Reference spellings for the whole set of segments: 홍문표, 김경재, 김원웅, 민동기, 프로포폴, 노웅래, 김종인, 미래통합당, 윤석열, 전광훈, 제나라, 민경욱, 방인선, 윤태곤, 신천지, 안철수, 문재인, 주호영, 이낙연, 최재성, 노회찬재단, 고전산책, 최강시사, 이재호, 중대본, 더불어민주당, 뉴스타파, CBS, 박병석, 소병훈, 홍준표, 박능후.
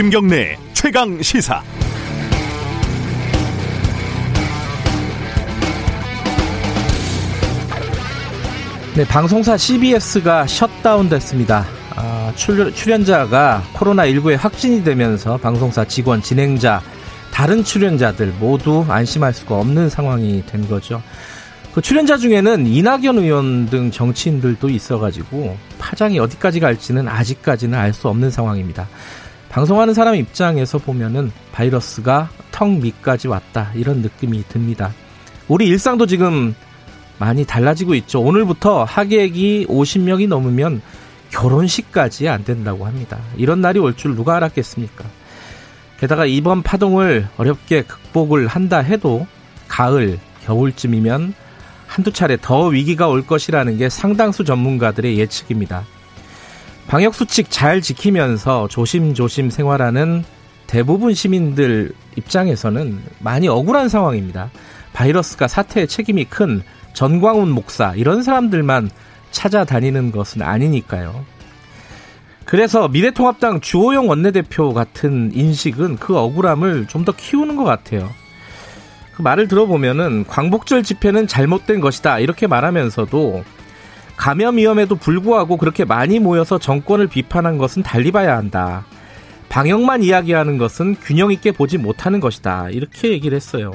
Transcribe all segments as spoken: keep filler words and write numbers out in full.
김경래 최강시사. 네, 방송사 씨비에스가 셧다운됐습니다. 아, 출연, 출연자가 코로나십구에 확진이 되면서 방송사 직원, 진행자, 다른 출연자들 모두 안심할 수가 없는 상황이 된 거죠. 그 출연자 중에는 이낙연 의원 등 정치인들도 있어가지고 파장이 어디까지 갈지는 아직까지는 알 수 없는 상황입니다. 방송하는 사람 입장에서 보면은 바이러스가 턱 밑까지 왔다, 이런 느낌이 듭니다. 우리 일상도 지금 많이 달라지고 있죠. 오늘부터 하객이 오십 명이 넘으면 결혼식까지 안 된다고 합니다. 이런 날이 올 줄 누가 알았겠습니까? 게다가 이번 파동을 어렵게 극복을 한다 해도 가을, 겨울쯤이면 한두 차례 더 위기가 올 것이라는 게 상당수 전문가들의 예측입니다. 방역수칙 잘 지키면서 조심조심 생활하는 대부분 시민들 입장에서는 많이 억울한 상황입니다. 바이러스가 사태의 책임이 큰 전광훈 목사, 이런 사람들만 찾아다니는 것은 아니니까요. 그래서 미래통합당 주호영 원내대표 같은 인식은 그 억울함을 좀 더 키우는 것 같아요. 그 말을 들어보면은 광복절 집회는 잘못된 것이다, 이렇게 말하면서도 감염 위험에도 불구하고 그렇게 많이 모여서 정권을 비판한 것은 달리 봐야 한다. 방역만 이야기하는 것은 균형 있게 보지 못하는 것이다, 이렇게 얘기를 했어요.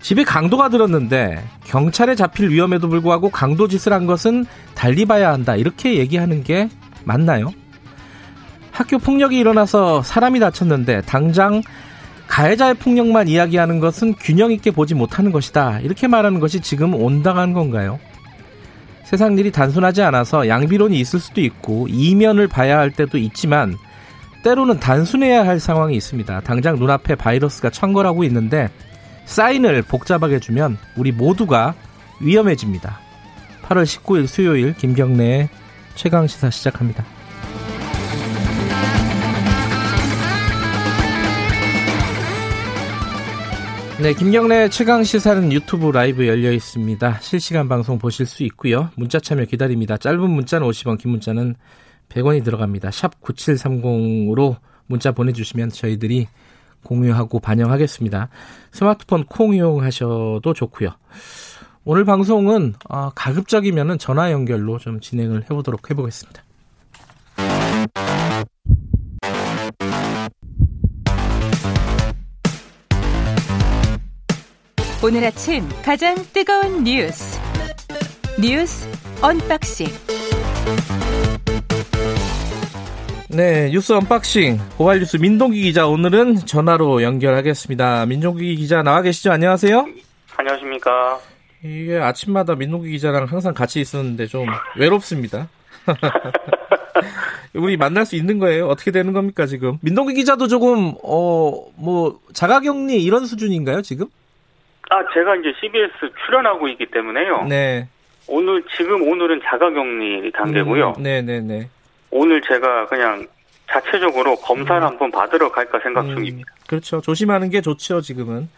집에 강도가 들었는데 경찰에 잡힐 위험에도 불구하고 강도 짓을 한 것은 달리 봐야 한다, 이렇게 얘기하는 게 맞나요? 학교 폭력이 일어나서 사람이 다쳤는데 당장 가해자의 폭력만 이야기하는 것은 균형 있게 보지 못하는 것이다, 이렇게 말하는 것이 지금 온당한 건가요? 세상 일이 단순하지 않아서 양비론이 있을 수도 있고 이면을 봐야 할 때도 있지만 때로는 단순해야 할 상황이 있습니다. 당장 눈앞에 바이러스가 창궐하고 있는데 사인을 복잡하게 주면 우리 모두가 위험해집니다. 팔월 십구일 수요일 김경래의 최강시사 시작합니다. 네, 김경래의 최강시사는 유튜브 라이브 열려 있습니다. 실시간 방송 보실 수 있고요. 문자 참여 기다립니다. 짧은 문자는 오십 원, 긴 문자는 백 원이 들어갑니다. 샵 구칠삼공으로 문자 보내주시면 저희들이 공유하고 반영하겠습니다. 스마트폰 콩 이용하셔도 좋고요. 오늘 방송은 가급적이면 전화 연결로 좀 진행을 해보도록 해보겠습니다. 오늘 아침 가장 뜨거운 뉴스 뉴스 언박싱. 네, 뉴스 언박싱 고발 뉴스 민동기 기자, 오늘은 전화로 연결하겠습니다. 민동기 기자 나와 계시죠? 안녕하세요. 안녕하십니까. 이게 아침마다 민동기 기자랑 항상 같이 있었는데 좀 외롭습니다. 우리 만날 수 있는 거예요? 어떻게 되는 겁니까 지금? 민동기 기자도 조금 어 뭐 자가격리 이런 수준인가요 지금? 아, 제가 이제 씨비에스 출연하고 있기 때문에요. 네. 오늘 지금 오늘은 자가격리 단계고요. 음, 네, 네, 네. 오늘 제가 그냥 자체적으로 검사를 한번 받으러 갈까 생각 중입니다. 음, 그렇죠. 조심하는 게 좋죠, 지금은.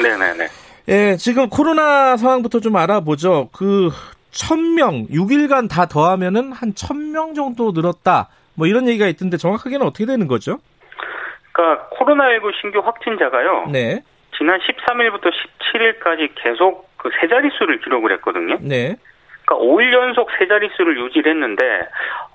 네네네. 예, 지금 코로나 상황부터 좀 알아보죠. 그, 천 명, 육 일간 다 더하면은 한 천 명 정도 늘었다, 뭐 이런 얘기가 있던데 정확하게는 어떻게 되는 거죠? 그러니까 코로나십구 신규 확진자가요. 네. 지난 십삼일부터 십칠일까지 계속 그 세 자릿수를 기록을 했거든요. 네. 그러니까 오일 연속 세 자릿수를 유지를 했는데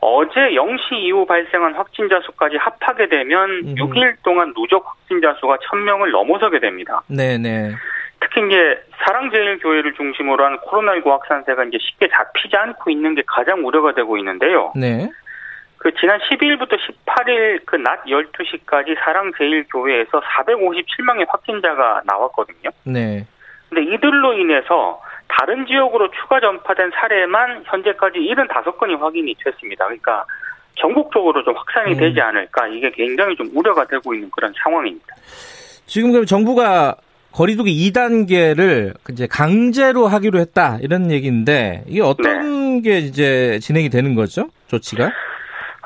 어제 영 시 이후 발생한 확진자 수까지 합하게 되면 음. 육 일 동안 누적 확진자 수가 천 명을 넘어서게 됩니다. 네네. 특히 이제 사랑제일교회를 중심으로 한 코로나십구 확산세가 이제 쉽게 잡히지 않고 있는 게 가장 우려가 되고 있는데요. 네. 그 지난 십이일부터 십팔일 그 낮 열두 시까지 사랑제일교회에서 사백오십칠 명의 확진자가 나왔거든요. 네. 근데 이들로 인해서 다른 지역으로 추가 전파된 사례만 현재까지 칠십오 건이 확인이 됐습니다. 그러니까 전국적으로 좀 확산이 음. 되지 않을까, 이게 굉장히 좀 우려가 되고 있는 그런 상황입니다. 지금 그럼 정부가 거리두기 이 단계를 이제 강제로 하기로 했다, 이런 얘기인데 이게 어떤 네. 게 이제 진행이 되는 거죠? 조치가?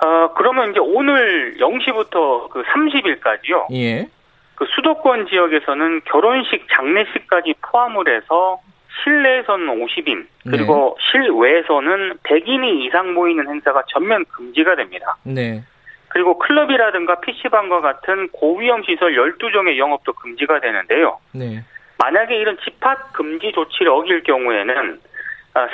어, 그러면 이제 오늘 영 시부터 그 삼십일까지요. 예. 그 수도권 지역에서는 결혼식, 장례식까지 포함을 해서 실내에서는 오십 인, 그리고 네. 실외에서는 백 인이 이상 모이는 행사가 전면 금지가 됩니다. 네. 그리고 클럽이라든가 피씨방과 같은 고위험 시설 열두 종의 영업도 금지가 되는데요. 네. 만약에 이런 집합 금지 조치를 어길 경우에는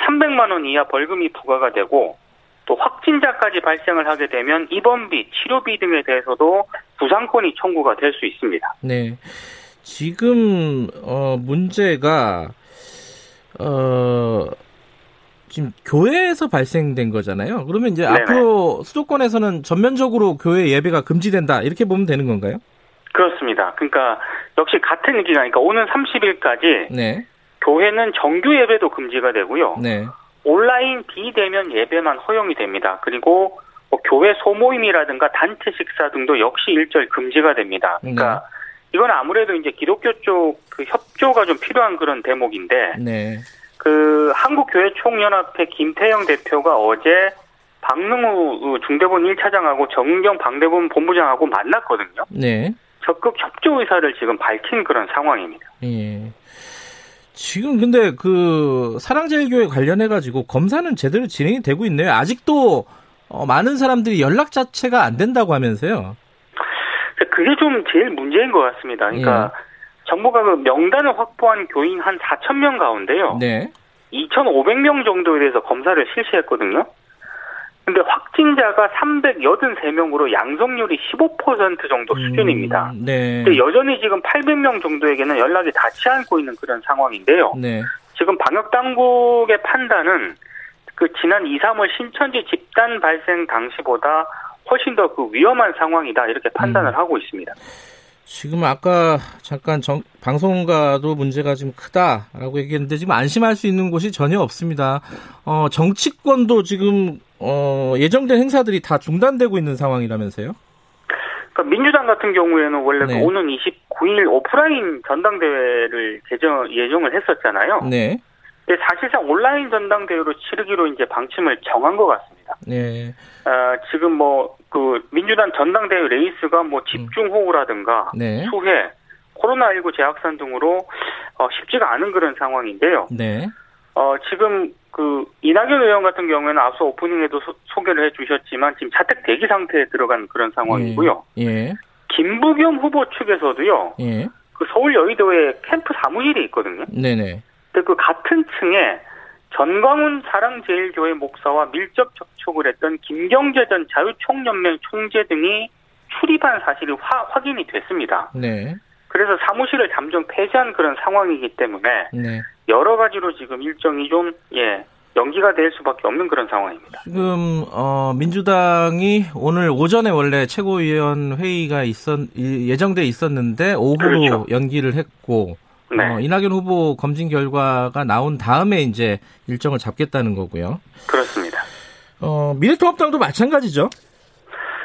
삼백만 원 이하 벌금이 부과가 되고 또 확진자까지 발생을 하게 되면 입원비, 치료비 등에 대해서도 부상권이 청구가 될 수 있습니다. 네, 지금 어, 문제가 어, 지금 교회에서 발생된 거잖아요. 그러면 이제 네네. 앞으로 수도권에서는 전면적으로 교회 예배가 금지된다 이렇게 보면 되는 건가요? 그렇습니다. 그러니까 역시 같은 얘기가 그러니까 오는 삼십 일까지 네. 교회는 정규 예배도 금지가 되고요. 네. 온라인 비대면 예배만 허용이 됩니다. 그리고 뭐 교회 소모임이라든가 단체 식사 등도 역시 일절 금지가 됩니다. 그러니까 네. 이건 아무래도 이제 기독교 쪽 그 협조가 좀 필요한 그런 대목인데, 네. 그 한국교회총연합회 김태영 대표가 어제 박능후 중대본 일 차장하고 정은경 방대본 본부장하고 만났거든요. 네. 적극 협조 의사를 지금 밝힌 그런 상황입니다. 네. 지금 근데 그 사랑제일교회 관련해가지고 검사는 제대로 진행이 되고 있네요. 아직도 어 많은 사람들이 연락 자체가 안 된다고 하면서요. 그게 좀 제일 문제인 것 같습니다. 그러니까 예. 정부가 그 명단을 확보한 교인 한 사천 명 가운데요. 네. 이천오백 명 정도에 대해서 검사를 실시했거든요. 근데 확진자가 삼백팔십삼 명으로 양성률이 십오 퍼센트 정도 수준입니다. 음, 네. 근데 여전히 지금 팔백 명 정도에게는 연락이 닿지 않고 있는 그런 상황인데요. 네. 지금 방역당국의 판단은 그 지난 이, 삼월 신천지 집단 발생 당시보다 훨씬 더 그 위험한 상황이다 이렇게 판단을 음. 하고 있습니다. 지금 아까 잠깐 정, 방송가도 문제가 지금 크다라고 얘기했는데 지금 안심할 수 있는 곳이 전혀 없습니다. 어, 정치권도 지금 어, 예정된 행사들이 다 중단되고 있는 상황이라면서요? 그러니까 민주당 같은 경우에는 원래 네. 그 오는 이십구 일 오프라인 전당대회를 예정, 예정을 했었잖아요. 네. 근데 사실상 온라인 전당대회로 치르기로 이제 방침을 정한 것 같습니다. 네. 어, 지금 뭐 그 민주당 전당대회 레이스가 뭐 집중호우라든가 네. 수해, 코로나십구 재확산 등으로 어, 쉽지가 않은 그런 상황인데요. 네. 어, 지금 그 이낙연 의원 같은 경우에는 앞서 오프닝에도 소, 소개를 해주셨지만 지금 자택 대기 상태에 들어간 그런 상황이고요. 예. 예. 김부겸 후보 측에서도요. 예. 그 서울 여의도에 캠프 사무실이 있거든요. 네네. 근데 그 같은 층에 전광훈 사랑제일교회 목사와 밀접 접촉을 했던 김경재 전 자유총연맹 총재 등이 출입한 사실이 화, 확인이 됐습니다. 네. 그래서 사무실을 잠정 폐쇄한 그런 상황이기 때문에 네. 여러 가지로 지금 일정이 좀 예, 연기가 될 수밖에 없는 그런 상황입니다. 지금 어, 민주당이 오늘 오전에 원래 최고위원 회의가 있었, 예정돼 있었는데 오후로 그렇죠. 연기를 했고 네. 어, 이낙연 후보 검진 결과가 나온 다음에 이제 일정을 잡겠다는 거고요. 그렇습니다. 어, 미래통합당도 마찬가지죠.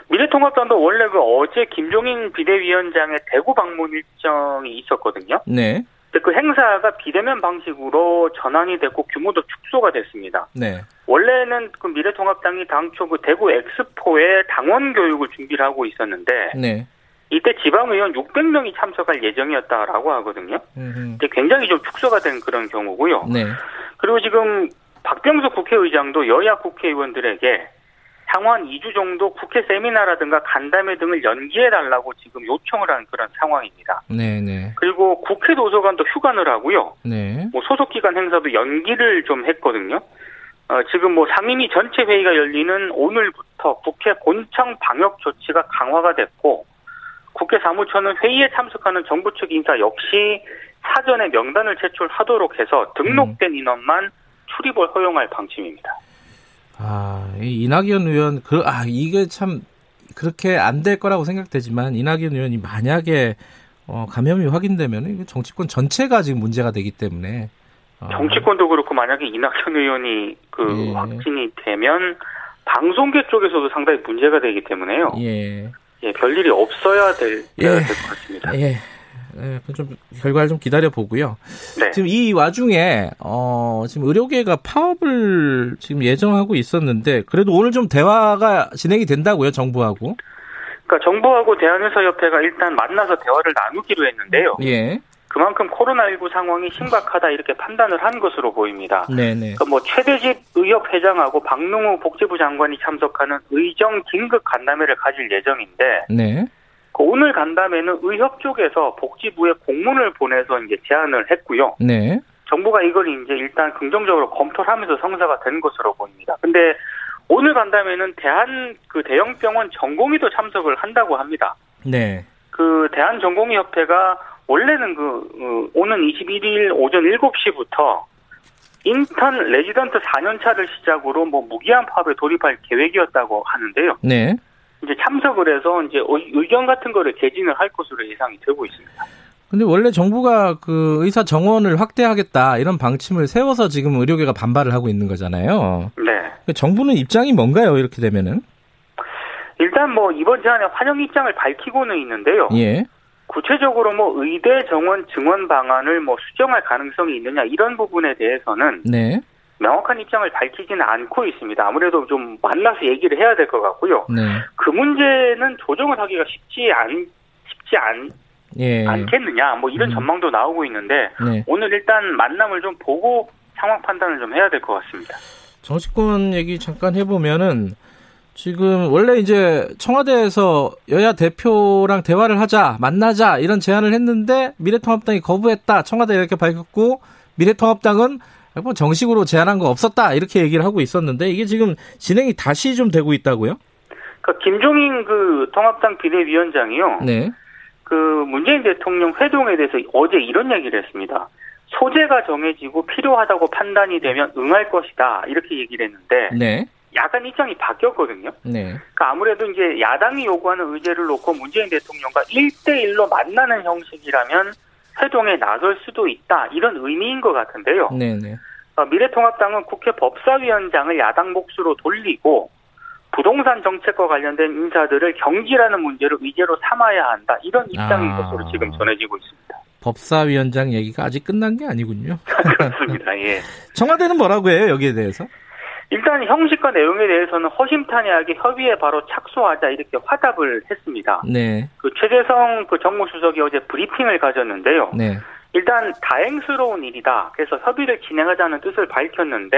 미래통합당도 원래 그 어제 김종인 비대위원장의 대구 방문 일정이 있었거든요. 네. 근데 그 행사가 비대면 방식으로 전환이 됐고 규모도 축소가 됐습니다. 네. 원래는 그 미래통합당이 당초 그 대구 엑스포에 당원 교육을 준비를 하고 있었는데 네. 이때 지방의원 육백 명이 참석할 예정이었다라고 하거든요. 음. 근데 굉장히 좀 축소가 된 그런 경우고요. 네. 그리고 지금 박병석 국회의장도 여야 국회의원들에게 상원 이 주 정도 국회 세미나라든가 간담회 등을 연기해달라고 지금 요청을 한 그런 상황입니다. 네네. 그리고 국회 도서관도 휴관을 하고요. 네. 뭐 소속기관 행사도 연기를 좀 했거든요. 어, 지금 뭐 상임위 전체 회의가 열리는 오늘부터 국회 본청 방역 조치가 강화가 됐고 국회 사무처는 회의에 참석하는 정부 측 인사 역시 사전에 명단을 제출하도록 해서 등록된 인원만 출입을 허용할 방침입니다. 아, 이 이낙연 의원 그 아 이게 참 그렇게 안 될 거라고 생각되지만 이낙연 의원이 만약에 어, 감염이 확인되면 정치권 전체가 지금 문제가 되기 때문에 어. 정치권도 그렇고 만약에 이낙연 의원이 그 예. 확진이 되면 방송계 쪽에서도 상당히 문제가 되기 때문에요. 예, 예 별일이 없어야 될 것 예. 같습니다. 예. 네, 좀 결과를 좀 기다려 보고요. 네. 지금 이 와중에 어, 지금 의료계가 파업을 지금 예정하고 있었는데 그래도 오늘 좀 대화가 진행이 된다고요, 정부하고? 그러니까 정부하고 대한의사협회가 일단 만나서 대화를 나누기로 했는데요. 예. 그만큼 코로나십구 상황이 심각하다 이렇게 판단을 한 것으로 보입니다. 네네. 뭐 최대집 의협 회장하고 박능후 복지부 장관이 참석하는 의정 긴급 간담회를 가질 예정인데 네. 그 오늘 간담회는 의협 쪽에서 복지부에 공문을 보내서 이제 제안을 했고요. 네. 정부가 이걸 이제 일단 긍정적으로 검토를 하면서 성사가 된 것으로 보입니다. 근데 오늘 간담회는 대한 그 대형병원 전공의도 참석을 한다고 합니다. 네. 그 대한 전공의 협회가 원래는 그 오는 이십일 일 오전 일곱 시부터 인턴 레지던트 사 년 차를 시작으로 뭐 무기한 파업에 돌입할 계획이었다고 하는데요. 네. 이제 참석을 해서 이제 의견 같은 거를 개진을 할 것으로 예상이 되고 있습니다. 근데 원래 정부가 그 의사 정원을 확대하겠다 이런 방침을 세워서 지금 의료계가 반발을 하고 있는 거잖아요. 네. 정부는 입장이 뭔가요? 이렇게 되면은? 일단 뭐 이번 제안에 환영 입장을 밝히고는 있는데요. 예. 구체적으로 뭐 의대 정원 증원 방안을 뭐 수정할 가능성이 있느냐 이런 부분에 대해서는 네. 명확한 입장을 밝히지는 않고 있습니다. 아무래도 좀 만나서 얘기를 해야 될 것 같고요. 네. 그 문제는 조정을 하기가 쉽지 않 쉽지 않. 예. 않겠느냐 뭐 이런 전망도 나오고 있는데 네. 오늘 일단 만남을 좀 보고 상황 판단을 좀 해야 될 것 같습니다. 정치권 얘기 잠깐 해보면은 지금 원래 이제 청와대에서 여야 대표랑 대화를 하자 만나자 이런 제안을 했는데 미래통합당이 거부했다 청와대 이렇게 밝혔고 미래통합당은 뭐 정식으로 제안한 거 없었다 이렇게 얘기를 하고 있었는데 이게 지금 진행이 다시 좀 되고 있다고요? 그러니까 김종인 그 통합당 비대위원장이요. 네. 그 문재인 대통령 회동에 대해서 어제 이런 얘기를 했습니다. 소재가 정해지고 필요하다고 판단이 되면 응할 것이다 이렇게 얘기를 했는데 네. 약간 입장이 바뀌었거든요. 네. 그러니까 아무래도 이제 야당이 요구하는 의제를 놓고 문재인 대통령과 일 대일로 만나는 형식이라면 회동에 나설 수도 있다 이런 의미인 것 같은데요. 네, 네. 그러니까 미래통합당은 국회 법사위원장을 야당 몫으로 돌리고 부동산 정책과 관련된 인사들을 경기라는 문제로 의제로 삼아야 한다. 이런 입장인 아, 것으로 지금 전해지고 있습니다. 법사위원장 얘기가 아직 끝난 게 아니군요. 그렇습니다. 예. 청와대는 뭐라고 해요? 여기에 대해서? 일단 형식과 내용에 대해서는 허심탄회하게 협의에 바로 착수하자 이렇게 화답을 했습니다. 네. 그 최재성 그 정무수석이 어제 브리핑을 가졌는데요. 네. 일단 다행스러운 일이다. 그래서 협의를 진행하자는 뜻을 밝혔는데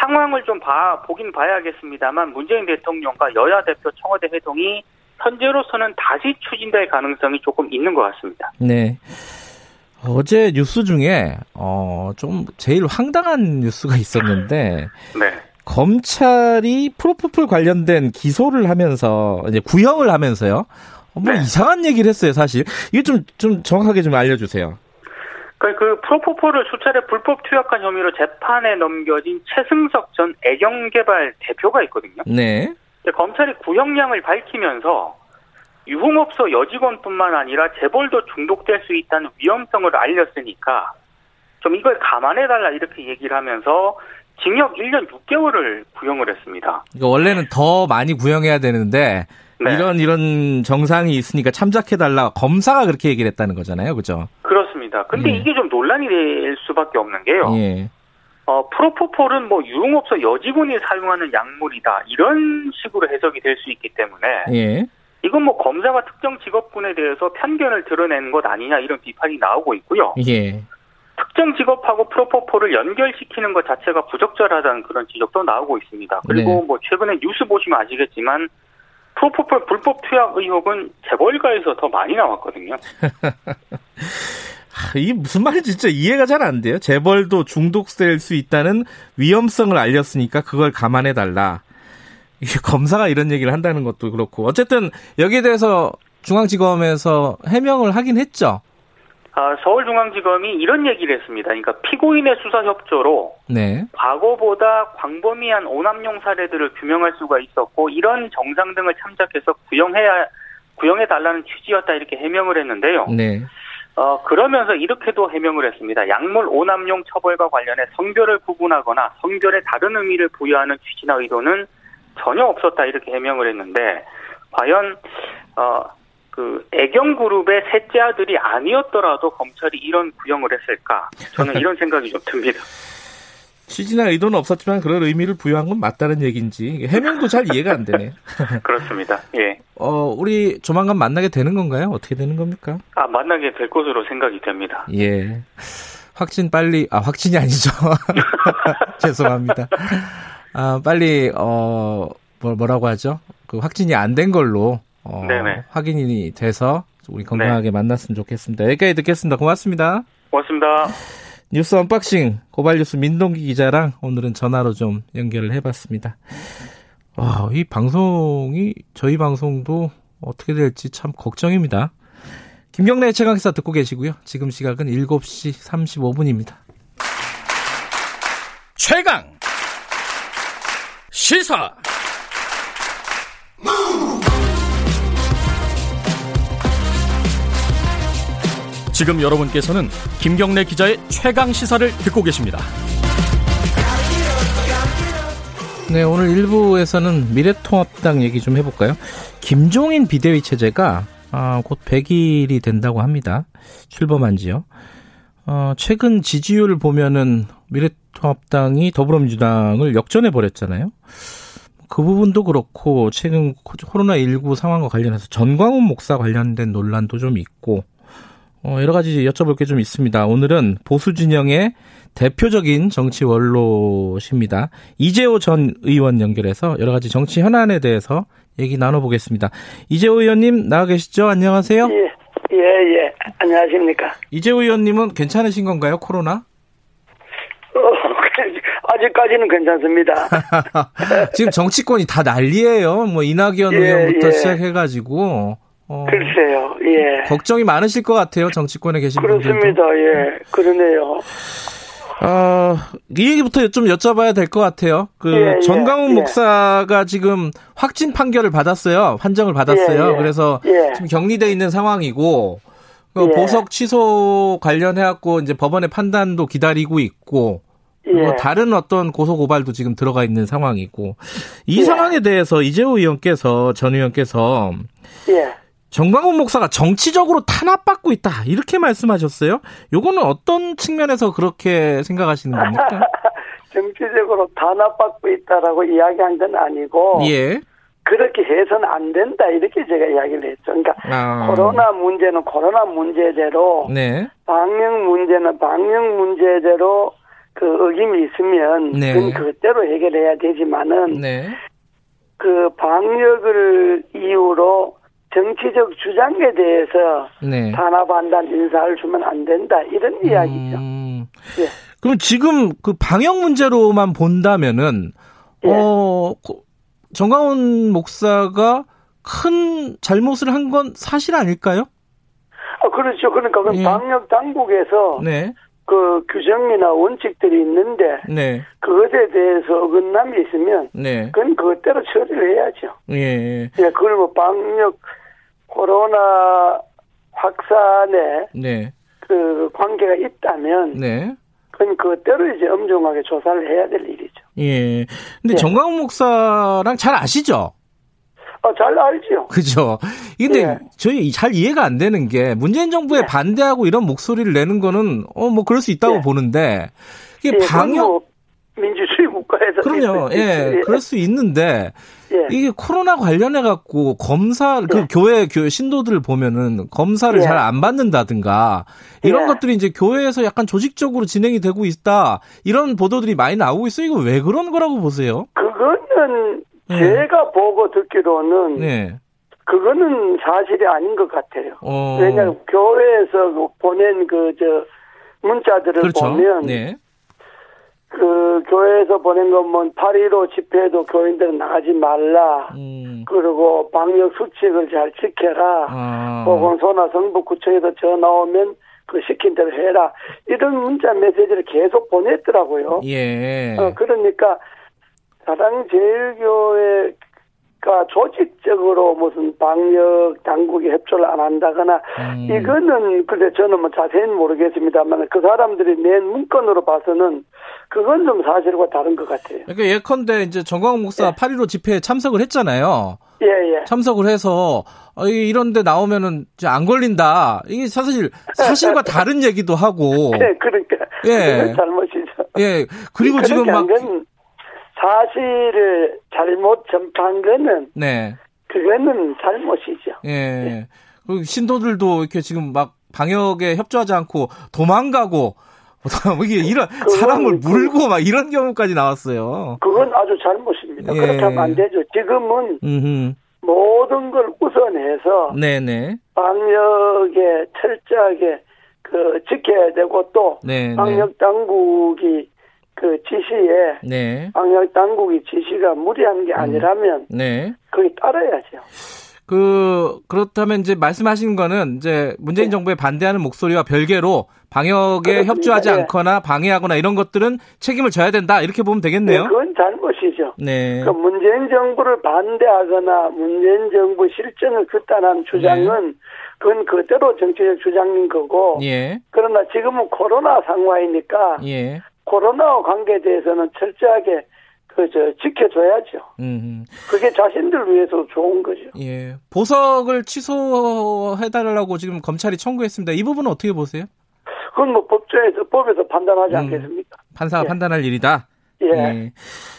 상황을 좀 봐, 보긴 봐야겠습니다만 문재인 대통령과 여야 대표 청와대 회동이 현재로서는 다시 추진될 가능성이 조금 있는 것 같습니다. 네. 어제 뉴스 중에 어, 좀 제일 황당한 뉴스가 있었는데 네. 검찰이 프로포폴 관련된 기소를 하면서 이제 구형을 하면서요. 뭐 네. 이상한 얘기를 했어요, 사실. 이게 좀, 좀 정확하게 좀 알려주세요. 그 프로포폴을 수차례 불법 투약한 혐의로 재판에 넘겨진 최승석 전 애경개발 대표가 있거든요. 네. 근데 검찰이 구형량을 밝히면서 유흥업소 여직원뿐만 아니라 재벌도 중독될 수 있다는 위험성을 알렸으니까 좀 이걸 감안해달라 이렇게 얘기를 하면서 징역 일 년 육 개월을 구형을 했습니다. 그러니까 원래는 더 많이 구형해야 되는데 네. 이런 이런 정상이 있으니까 참작해달라 검사가 그렇게 얘기를 했다는 거잖아요. 그렇죠? 그렇습니다. 근데 예. 이게 좀 논란이 될 수밖에 없는 게요. 예. 어, 프로포폴은 뭐 유흥업소 여직원이 사용하는 약물이다. 이런 식으로 해석이 될 수 있기 때문에 예. 이건 뭐 검사가 특정 직업군에 대해서 편견을 드러내는 것 아니냐 이런 비판이 나오고 있고요. 예. 특정 직업하고 프로포폴을 연결시키는 것 자체가 부적절하다는 그런 지적도 나오고 있습니다. 그리고 네. 뭐 최근에 뉴스 보시면 아시겠지만 프로포폴 불법 투약 의혹은 재벌가에서 더 많이 나왔거든요. 이게 무슨 말인지 진짜 이해가 잘 안 돼요. 재벌도 중독될 수 있다는 위험성을 알렸으니까 그걸 감안해달라. 이게 검사가 이런 얘기를 한다는 것도 그렇고. 어쨌든 여기에 대해서 중앙지검에서 해명을 하긴 했죠. 아, 서울중앙지검이 이런 얘기를 했습니다. 그러니까 피고인의 수사협조로 네. 과거보다 광범위한 오남용 사례들을 규명할 수가 있었고 이런 정상 등을 참작해서 구형해야, 구형해달라는 취지였다 이렇게 해명을 했는데요. 네. 어, 그러면서 이렇게도 해명을 했습니다. 약물 오남용 처벌과 관련해 성별을 구분하거나 성별에 다른 의미를 부여하는 취지나 의도는 전혀 없었다 이렇게 해명을 했는데 과연... 어, 그 애경그룹의 셋째 아들이 아니었더라도 검찰이 이런 구형을 했을까? 저는 이런 생각이 좀 듭니다. 취지나 의도는 없었지만 그런 의미를 부여한 건 맞다는 얘기인지 해명도 잘 이해가 안 되네요. 그렇습니다. 예. 어, 우리 조만간 만나게 되는 건가요? 어떻게 되는 겁니까? 아, 만나게 될 것으로 생각이 됩니다. 예. 확진 빨리, 아, 확진이 아니죠. 죄송합니다. 아, 빨리, 어, 뭐, 뭐라고 하죠? 그 확진이 안 된 걸로, 어, 네네. 확인이 돼서 우리 건강하게 네. 만났으면 좋겠습니다. 여기까지 듣겠습니다. 고맙습니다. 고맙습니다. 뉴스 언박싱 고발뉴스 민동기 기자랑 오늘은 전화로 좀 연결을 해봤습니다. 와, 이 방송이 저희 방송도 어떻게 될지 참 걱정입니다. 김경래의 최강시사 듣고 계시고요. 지금 시각은 일곱 시 삼십오 분입니다. 최강 시사 지금 여러분께서는 김경래 기자의 최강 시사를 듣고 계십니다. 네, 오늘 일 부에서는 미래통합당 얘기 좀 해볼까요? 김종인 비대위 체제가 아, 곧 백 일이 된다고 합니다. 출범한 지요. 어, 최근 지지율을 보면은 미래통합당이 더불어민주당을 역전해버렸잖아요. 그 부분도 그렇고 최근 코로나십구 상황과 관련해서 전광훈 목사 관련된 논란도 좀 있고 어, 여러 가지 여쭤볼 게 좀 있습니다. 오늘은 보수 진영의 대표적인 정치 원로십니다. 이재호 전 의원 연결해서 여러 가지 정치 현안에 대해서 얘기 나눠보겠습니다. 이재호 의원님 나와 계시죠? 안녕하세요. 예, 예, 예. 안녕하십니까. 이재호 의원님은 괜찮으신 건가요? 코로나? 어, 아직까지는 괜찮습니다. 지금 정치권이 다 난리예요. 뭐 이낙연 예, 의원부터 예. 시작해가지고. 어, 글쎄요, 예. 걱정이 많으실 것 같아요, 정치권에 계신 분들. 그렇습니다, 분들도. 예. 그러네요. 어, 이 얘기부터 좀 여쭤봐야 될 것 같아요. 그, 예, 예, 전광훈 예. 목사가 지금 확진 판결을 받았어요. 판정을 받았어요. 예, 예. 그래서 예. 지금 격리되어 있는 상황이고, 그 예. 보석 취소 관련해갖고, 이제 법원의 판단도 기다리고 있고, 예. 뭐 다른 어떤 고소고발도 지금 들어가 있는 상황이고, 이 예. 상황에 대해서 이재호 의원께서, 전 의원께서, 예. 전광훈 목사가 정치적으로 탄압받고 있다 이렇게 말씀하셨어요. 요거는 어떤 측면에서 그렇게 생각하시는 겁니까? 정치적으로 탄압받고 있다라고 이야기한 건 아니고 예. 그렇게 해서는 안 된다 이렇게 제가 이야기를 했죠. 그러니까 아. 코로나 문제는 코로나 문제대로 네. 방역 문제는 방역 문제대로 그 의김이 있으면 네. 그건 그대로 해결해야 되지만은 네. 그 방역을 이유로 정치적 주장에 대해서 네. 탄압한다는 인사를 주면 안 된다 이런 음... 이야기죠. 예. 그럼 지금 그 방역 문제로만 본다면은 예. 어, 정광훈 목사가 큰 잘못을 한 건 사실 아닐까요? 아 그렇죠. 그러니까 그 예. 방역 당국에서 네. 그 규정이나 원칙들이 있는데 네. 그것에 대해서 어긋남이 있으면 네. 그건 그것대로 처리를 해야죠. 예. 예. 그걸 뭐 방역 코로나 확산에 네. 그 관계가 있다면 네. 그건 그것대로 이제 엄중하게 조사를 해야 될 일이죠. 예. 근데 예. 정광훈 목사랑 잘 아시죠? 아, 잘 알죠. 그죠. 근데 예. 저희 잘 이해가 안 되는 게 문재인 정부에 예. 반대하고 이런 목소리를 내는 거는 어, 뭐 그럴 수 있다고 예. 보는데 이게 예, 방역 뭐 민주주의 국가에서 그럼요. 예, 예. 그럴 수 있는데 예. 이게 코로나 관련해 갖고 검사 그 예. 교회 교회 신도들을 보면은 검사를 예. 잘 안 받는다든가 이런 예. 것들이 이제 교회에서 약간 조직적으로 진행이 되고 있다. 이런 보도들이 많이 나오고 있어요. 이거 왜 그런 거라고 보세요? 그거는 제가 네. 보고 듣기로는 네. 그거는 사실이 아닌 것 같아요. 어... 왜냐하면 교회에서 보낸 그 저 문자들을 그렇죠. 보면 네. 그 교회에서 보낸 건 뭐 팔 일오 집회에도 교인들은 나가지 말라. 음. 그리고 방역 수칙을 잘 지켜라. 아... 보건소나 성북구청에서 전화 오면 그 시킨 대로 해라. 이런 문자 메시지를 계속 보냈더라고요. 예. 어, 그러니까. 사랑제일교회가 조직적으로 무슨 방역 당국이 협조를 안 한다거나 음. 이거는 근데 저는 뭐 자세히는 모르겠습니다만 그 사람들이 낸 문건으로 봐서는 그건 좀 사실과 다른 것 같아요. 그러니까 예컨대 이제 전광훈 목사 예. 팔 일오 집회에 참석을 했잖아요. 예예. 예. 참석을 해서 이런데 나오면은 안 걸린다. 이게 사실 사실과 다른 얘기도 하고. 네, 그러니까. 예. 잘못이죠. 예. 그리고 지금 막 사실을 잘못 전파한 거는 네. 그거는 잘못이죠. 예. 예. 그리고 신도들도 이렇게 지금 막 방역에 협조하지 않고 도망가고 이게 이런 사람을 물고 막 이런 경우까지 나왔어요. 그건 아주 잘못입니다. 예. 그렇게 하면 안 되죠. 지금은 음흠. 모든 걸 우선해서 네네. 방역에 철저하게 그 지켜야 되고 또 네네. 방역 당국이 그 지시에 네. 방역 당국이 지시가 무리한 게 아니라면 음. 네. 그게 따라야죠. 그 그렇다면 이제 말씀하신 거는 이제 문재인 네. 정부에 반대하는 목소리와 별개로 방역에 그렇습니다. 협조하지 네. 않거나 방해하거나 이런 것들은 책임을 져야 된다 이렇게 보면 되겠네요. 네, 그건 잘못이죠. 네. 그 문재인 정부를 반대하거나 문재인 정부 실정을 규탄한 주장은 네. 그건 그대로 정치적 주장인 거고. 예. 그러나 지금은 코로나 상황이니까 예. 코로나와 관계에 대해서는 철저하게. 그저 지켜줘야죠. 음. 그게 자신들 위해서 좋은 거죠. 예. 보석을 취소해달라고 지금 검찰이 청구했습니다. 이 부분은 어떻게 보세요? 그건 뭐 법조에서 법에서 판단하지 음. 않겠습니까? 판사가 예. 판단할 일이다. 예. 예.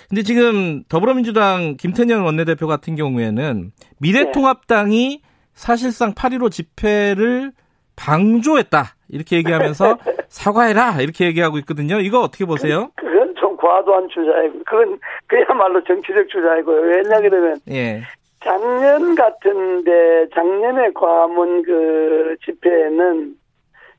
근데 지금 더불어민주당 김태영 원내대표 같은 경우에는 미래통합당이 예. 사실상 팔 일오 집회를 방조했다 이렇게 얘기하면서 사과해라 이렇게 얘기하고 있거든요. 이거 어떻게 보세요? 그, 그건 좀 과도한 주장이고 그건 그야말로 정치적 주장이고요. 왜냐 그러면 예. 작년 같은데 작년에 광화문 그 집회에는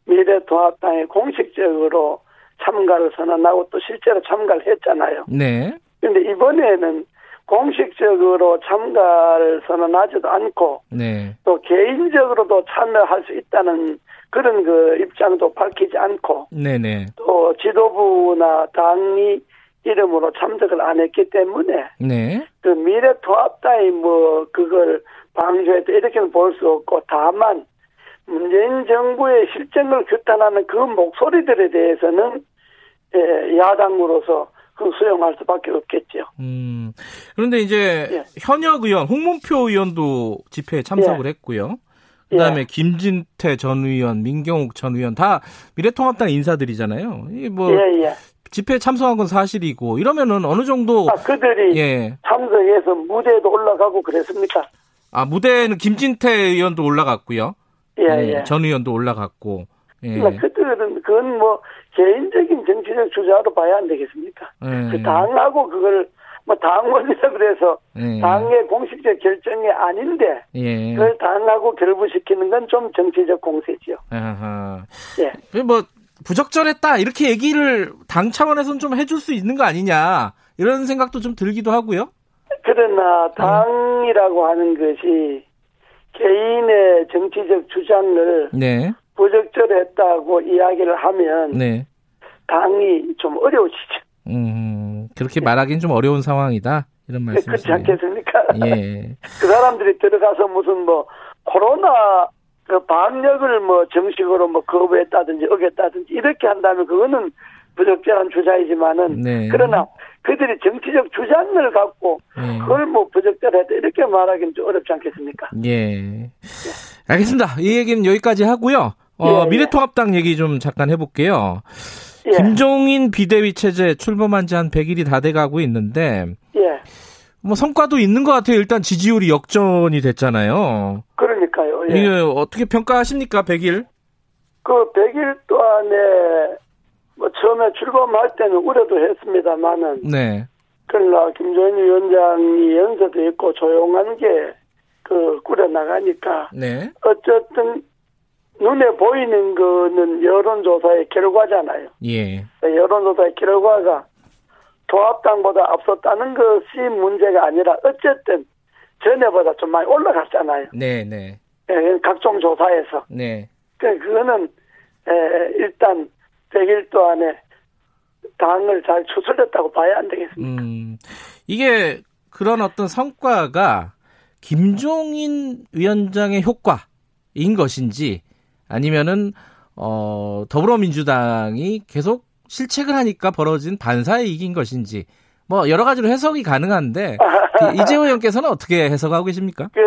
미래통합당이 공식적으로 참가를 선언하고 또 실제로 참가를 했잖아요. 네. 그런데 이번에는 공식적으로 참가를 선언하지도 않고 네. 또 개인적으로도 참여할 수 있다는 그런 그 입장도 밝히지 않고 네네. 또 지도부나 당이 이름으로 참석을 안 했기 때문에 네. 그 미래통합당이 뭐 그걸 방조했다 이렇게는 볼 수 없고 다만 문재인 정부의 실정을 규탄하는 그 목소리들에 대해서는 예, 야당으로서 수용할 수밖에 없겠죠. 음, 그런데 이제 예. 현역 의원 홍문표 의원도 집회에 참석을 예. 했고요. 그다음에 예. 김진태 전 의원, 민경욱 전 의원 다 미래통합당 인사들이잖아요. 이 뭐 예, 예. 집회에 참석한 건 사실이고 이러면은 어느 정도 아, 그들이 예. 참석해서 무대에도 올라가고 그랬습니까? 아 무대에는 김진태 의원도 올라갔고요. 예, 예. 예. 전 의원도 올라갔고. 예. 그들은 그건 뭐 개인적인 정치적 주장으로 봐야 안 되겠습니까? 예. 그 당하고 그걸 뭐 당원이라 그래서 예. 당의 공식적 결정이 아닌데 예. 그걸 당하고 결부시키는 건 좀 정치적 공세지요. 아하. 예. 뭐 부적절했다 이렇게 얘기를 당 차원에서는 좀 해줄 수 있는 거 아니냐 이런 생각도 좀 들기도 하고요. 그러나 당이라고 음. 하는 것이 개인의 정치적 주장을 네. 부적절했다고 이야기를 하면 네. 당이 좀 어려우시죠. 음, 그렇게 말하기는 좀 어려운 상황이다 이런 말씀이시네요. 그렇지 않겠습니까? 예. 그 사람들이 들어가서 무슨 뭐 코로나 그 방역을 뭐 정식으로 뭐 거부했다든지 어겼다든지 이렇게 한다면 그거는 부적절한 주장이지만은 네. 그러나 그들이 정치적 주장을 갖고 네. 그걸 뭐 부적절했다 이렇게 말하기는 좀 어렵지 않겠습니까? 예. 예. 알겠습니다. 이 얘기는 여기까지 하고요. 어, 예, 미래통합당 예. 얘기 좀 잠깐 해볼게요. 예. 김종인 비대위 체제 출범한 지 한 백 일이 다 돼가고 있는데 예. 뭐 성과도 있는 것 같아요. 일단 지지율이 역전이 됐잖아요. 그러니까요. 예. 이게 어떻게 평가하십니까? 백 일? 그 백 일 동안에 뭐 처음에 출범할 때는 우려도 했습니다만은 네. 그러나 김종인 위원장이 연세도 있고 조용한 게 그 꾸려나가니까 네. 어쨌든 눈에 보이는 거는 여론조사의 결과잖아요. 예. 여론조사의 결과가 통합당보다 앞섰다는 것이 문제가 아니라 어쨌든 전에보다 좀 많이 올라갔잖아요. 네네. 예, 각종 조사에서. 네. 그러니까 그거는 예, 일단 백 일 동안에 당을 잘 추스렸다고 봐야 안 되겠습니까? 음, 이게 그런 어떤 성과가 김종인 위원장의 효과인 것인지 아니면은 어, 더불어민주당이 계속 실책을 하니까 벌어진 반사이익인 것인지 뭐 여러 가지로 해석이 가능한데 이재호 의원께서는 어떻게 해석하고 계십니까? 그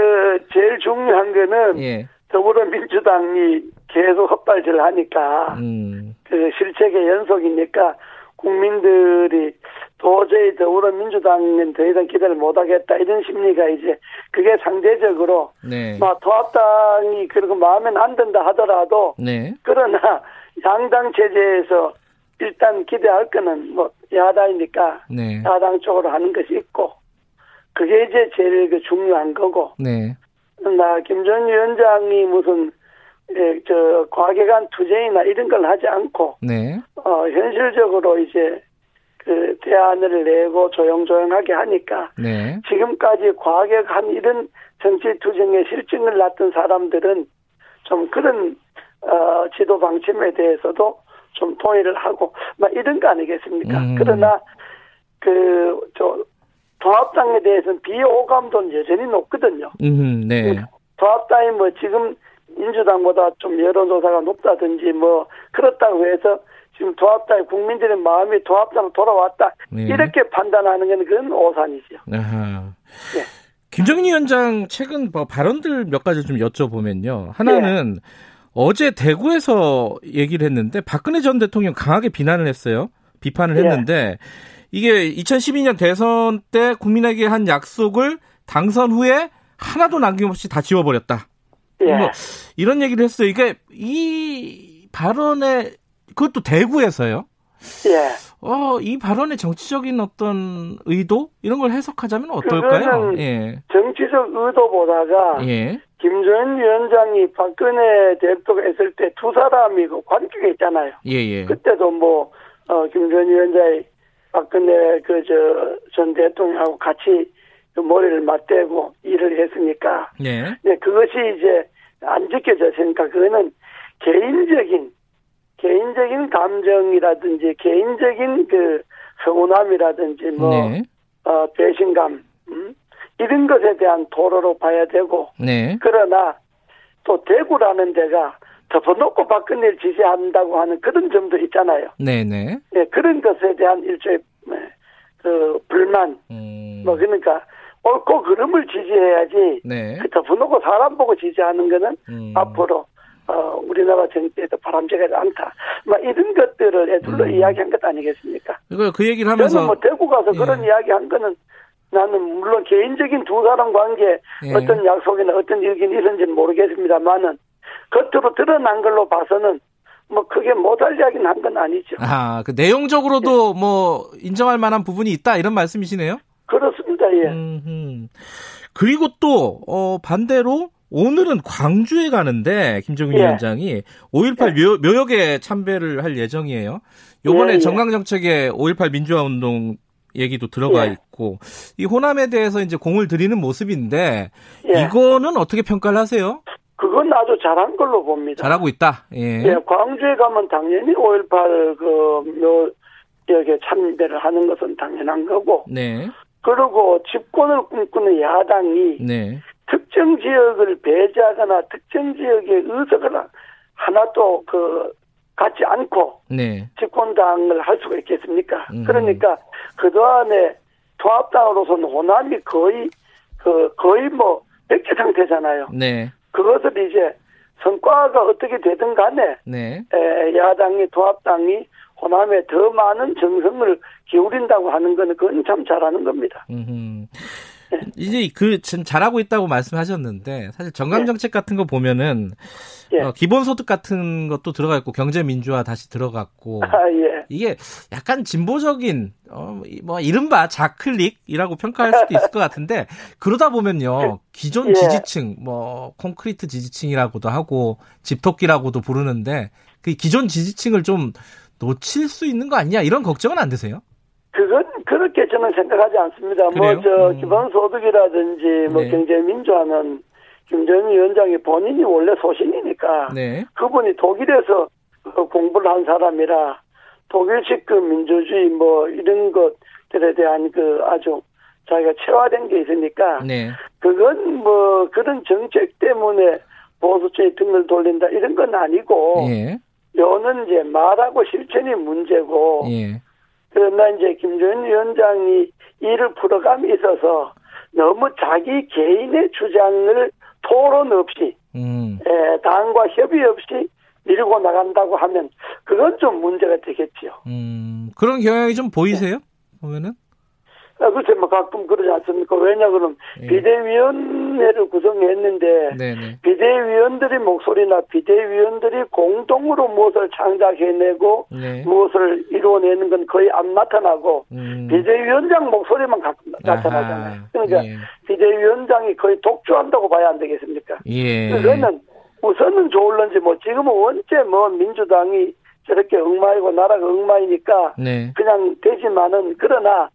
제일 중요한 거는 예. 더불어민주당이 계속 헛발질을 하니까 음. 그 실책의 연속이니까 국민들이 도저히 더불어민주당은 더 이상 기대를 못하겠다 이런 심리가 이제 그게 상대적으로 네. 막 통합당이 그리고 마음에 안 든다 하더라도 네. 그러나 양당 체제에서 일단 기대할 거는 뭐 야당이니까 네. 야당 쪽으로 하는 것이 있고 그게 이제 제일 그 중요한 거고 네. 나 김종인 위원장이 무슨 예, 저, 과계간 투쟁이나 이런 걸 하지 않고, 네. 어, 현실적으로 이제, 그, 대안을 내고 조용조용하게 하니까, 네. 지금까지 과계간 이런 정치 투쟁의 실증을 났던 사람들은 좀 그런, 어, 지도 방침에 대해서도 좀 동의를 하고, 막 이런 거 아니겠습니까? 음. 그러나, 그, 저, 통합당에 대해서는 비호감도 여전히 높거든요. 음, 네. 그러니까 통합당이 뭐 지금, 민주당보다 좀 여론조사가 높다든지 뭐 그렇다고 해서 지금 통합당 국민들의 마음이 통합당으로 돌아왔다 네. 이렇게 판단하는 건 그건 오산이죠. 네. 김종인 위원장 최근 뭐 발언들 몇 가지 좀 여쭤보면요. 하나는 네. 어제 대구에서 얘기를 했는데 박근혜 전 대통령 강하게 비난을 했어요. 비판을 했는데 네. 이게 이천십이 년 대선 때 국민에게 한 약속을 당선 후에 하나도 남김없이 다 지워버렸다. 예. 뭐 이런 얘기를 했어요. 이게 이 발언에 그것도 대구에서요. 예. 어, 이 발언의 정치적인 어떤 의도 이런 걸 해석하자면 어떨까요? 예. 정치적 의도보다가 예. 김종인 위원장이 박근혜 대통령 했을 때 두 사람이 그 관계가 있잖아요. 예예. 그때도 뭐 어, 김종인 위원장이 박근혜 그 저 전 대통령하고 같이 머리를 맞대고 일을 했으니까. 네. 네, 그것이 이제 안 지켜졌으니까 그거는 개인적인, 개인적인 감정이라든지, 개인적인 그 서운함이라든지, 뭐, 네. 어, 배신감, 음? 이런 것에 대한 도로로 봐야 되고. 네. 그러나 또 대구라는 데가 덮어놓고 박근혜를 지지한다고 하는 그런 점도 있잖아요. 네네. 네, 그런 것에 대한 일종의, 그, 불만. 음. 뭐, 그러니까. 옳고 그름을 지지해야지. 네. 그 덮어놓고 사람 보고 지지하는 거는 음. 앞으로 어, 우리나라 정치에도 바람직하지 않다. 막 이런 것들을 애둘러 음. 이야기한 것 아니겠습니까? 이걸 그 얘기를 하면서 저는 뭐 대구 가서 예. 그런 이야기한 거는 나는 물론 개인적인 두 사람 관계 예. 어떤 약속이나 어떤 일기는 있었는지는 모르겠습니다만은 겉으로 드러난 걸로 봐서는 뭐 크게 못할 이야기는 한 건 아니죠. 아, 그 내용적으로도 예. 뭐 인정할 만한 부분이 있다 이런 말씀이시네요. 그렇습니다. 예. 음흠. 그리고 또 어, 반대로 오늘은 광주에 가는데 김종인 예. 위원장이 오일팔 예. 묘역에 참배를 할 예정이에요. 이번에 예, 예. 정강정책에 오일팔 민주화운동 얘기도 들어가 예. 있고 이 호남에 대해서 이제 공을 들이는 모습인데 예. 이거는 어떻게 평가를 하세요? 그건 아주 잘한 걸로 봅니다. 잘하고 있다. 예. 예, 광주에 가면 당연히 오일팔 그 묘역에 참배를 하는 것은 당연한 거고. 네. 그리고 집권을 꿈꾸는 야당이 네. 특정 지역을 배제하거나 특정 지역의 의석을 하나도 그 갖지 않고 네. 집권당을 할 수가 있겠습니까? 음. 그러니까 그동안에 통합당으로서는 호남이 거의 그 거의 뭐 백제 상태잖아요. 네. 그것을 이제 성과가 어떻게 되든 간에 네. 에, 야당이 통합당이 호남에 더 많은 정성을 기울인다고 하는 건 그건 참 잘하는 겁니다. 음, 네. 이제 그 잘하고 있다고 말씀하셨는데 사실 정강정책 네. 같은 거 보면은 네. 어, 기본소득 같은 것도 들어가 있고 경제민주화 다시 들어갔고 아, 예. 이게 약간 진보적인 어, 뭐 이른바 좌클릭이라고 평가할 수도 있을 것 같은데 그러다 보면요 기존 예. 지지층 뭐 콘크리트 지지층이라고도 하고 집토끼라고도 부르는데 그 기존 지지층을 좀 놓칠 수 있는 거 아니냐 이런 걱정은 안 되세요? 그건 그렇게 저는 생각하지 않습니다. 뭐 저 음. 기본소득이라든지 뭐 네. 경제민주화는 김정인 위원장이 본인이 원래 소신이니까 네. 그분이 독일에서 공부를 한 사람이라 독일식 그 민주주의 뭐 이런 것들에 대한 그 아주 자기가 체화된 게 있으니까 네. 그건 뭐 그런 정책 때문에 보수주의 등을 돌린다 이런 건 아니고 네. 요는 이제 말하고 실천이 문제고, 예. 그러나 이제 김종인 위원장이 일을 풀어감에 있어서 너무 자기 개인의 주장을 토론 없이, 음. 에, 당과 협의 없이 밀고 나간다고 하면 그건 좀 문제가 되겠지요. 음, 그런 경향이 좀 보이세요? 네. 보면은? 아, 글쎄, 뭐, 가끔 그러지 않습니까? 왜냐, 그럼, 예. 비대위원회를 구성했는데, 네네. 비대위원들의 목소리나 비대위원들이 공동으로 무엇을 창작해내고, 네. 무엇을 이루어내는 건 거의 안 나타나고, 음. 비대위원장 목소리만 가끔 나타나잖아요. 그러니까, 예. 비대위원장이 거의 독주한다고 봐야 안 되겠습니까? 예. 그거는, 우선은 좋을런지, 뭐, 지금은 원체 뭐, 민주당이 저렇게 엉망이고, 나라가 엉망이니까, 네. 그냥 되지만은, 그러나,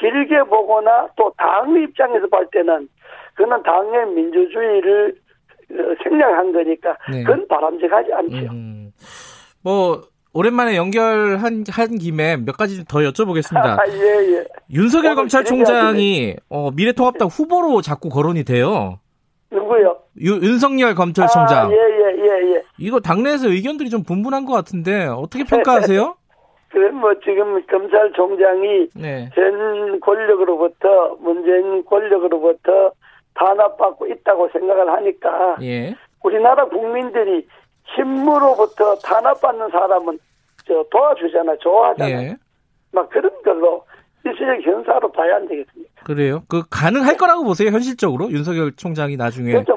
길게 보거나 또 당의 입장에서 볼 때는 그는 당의 민주주의를 생략한 거니까 그건 네. 바람직하지 않죠. 음, 뭐 오랜만에 연결한 한 김에 몇 가지 더 여쭤보겠습니다. 아, 예, 예. 윤석열 검찰총장이 어, 미래통합당 후보로 자꾸 거론이 돼요. 누구요? 유, 윤석열 검찰총장. 아, 예, 예, 예, 예. 이거 당내에서 의견들이 좀 분분한 것 같은데 어떻게 평가하세요? 그뭐 지금 검찰총장이 네. 전 권력으로부터 문재인 권력으로부터 탄압받고 있다고 생각을 하니까 예. 우리나라 국민들이 힘으로부터 탄압받는 사람은 저 도와주잖아, 좋아하잖아. 예. 막 그런 걸로 일시적 현사로 봐야 안 되겠습니까? 그래요? 그 가능할 거라고 보세요, 현실적으로 윤석열 총장이 나중에? 그렇죠.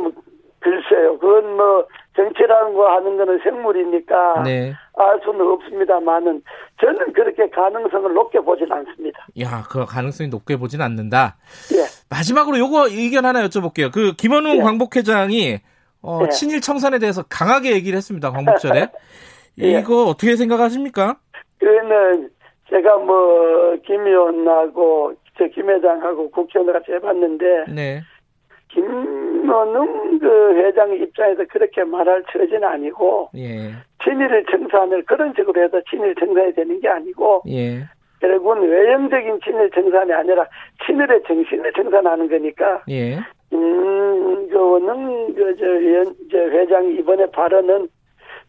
글쎄요, 그건 뭐. 정치라는 거 하는 거는 생물이니까 네. 알 수는 없습니다만은 저는 그렇게 가능성을 높게 보진 않습니다. 야, 그 가능성이 높게 보진 않는다. 예. 마지막으로 요거 의견 하나 여쭤볼게요. 그 김원웅 예. 광복회장이 어, 예. 친일 청산에 대해서 강하게 얘기를 했습니다. 광복절에. 예. 이거 어떻게 생각하십니까? 그는 제가 뭐 김 의원하고 저 김 회장하고 국회의원을 같이 해봤는데. 네. 김원웅 그 회장 입장에서 그렇게 말할 처지는 아니고 예. 친일 청산을 그런 식으로 해서 친일 청산이 되는 게 아니고 예. 결국은 외형적인 친일 청산이 아니라 친일의 정신을 청산하는 거니까 예. 음, 김원웅 그 저 회장 이번에 발언은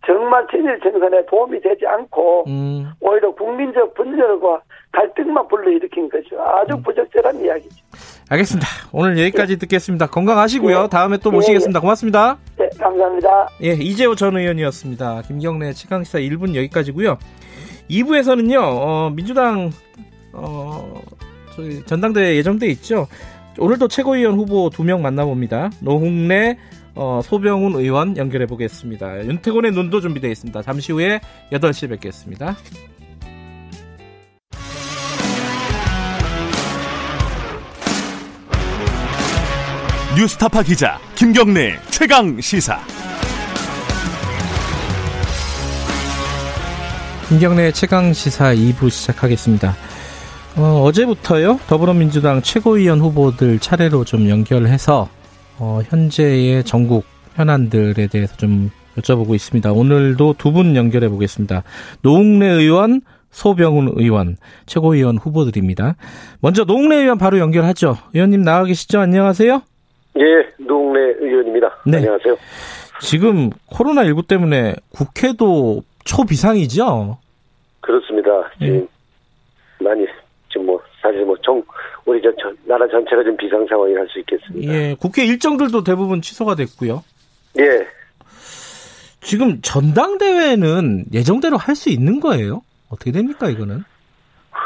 정말 친일 청산에 도움이 되지 않고 음. 오히려 국민적 분열과 갈등만 불러일으킨 거죠. 아주 음. 부적절한 이야기죠. 알겠습니다. 오늘 여기까지 예. 듣겠습니다. 건강하시고요. 예. 다음에 또 모시겠습니다. 예. 고맙습니다. 예, 감사합니다. 예, 이재호 전 의원이었습니다. 김경래 최강시사 일 분 여기까지고요. 이 부에서는요. 어, 민주당 어, 저희 전당대회 예정돼 있죠. 오늘도 최고위원 후보 두 명 만나봅니다. 노웅래 어, 소병훈 의원 연결해 보겠습니다. 윤태곤의 눈도 준비되어 있습니다. 잠시 후에 여덟 시에 뵙겠습니다. 뉴스타파 기자 김경래 최강 시사. 김경래 최강 시사 이 부 시작하겠습니다. 어, 어제부터요 더불어민주당 최고위원 후보들 차례로 좀 연결해서 어, 현재의 전국 현안들에 대해서 좀 여쭤보고 있습니다. 오늘도 두 분 연결해 보겠습니다. 노웅래 의원, 소병훈 의원, 최고위원 후보들입니다. 먼저 노웅래 의원 바로 연결하죠. 의원님 나와 계시죠? 안녕하세요. 예, 노웅래 의원입니다. 네. 안녕하세요. 지금 코로나십구 때문에 국회도 초비상이죠? 그렇습니다. 지금 예. 많이 지금 뭐 사실 뭐 정 우리 전 나라 전체가 지금 비상 상황이 할 수 있겠습니다. 예, 국회 일정들도 대부분 취소가 됐고요. 예. 지금 전당대회는 예정대로 할 수 있는 거예요? 어떻게 됩니까 이거는?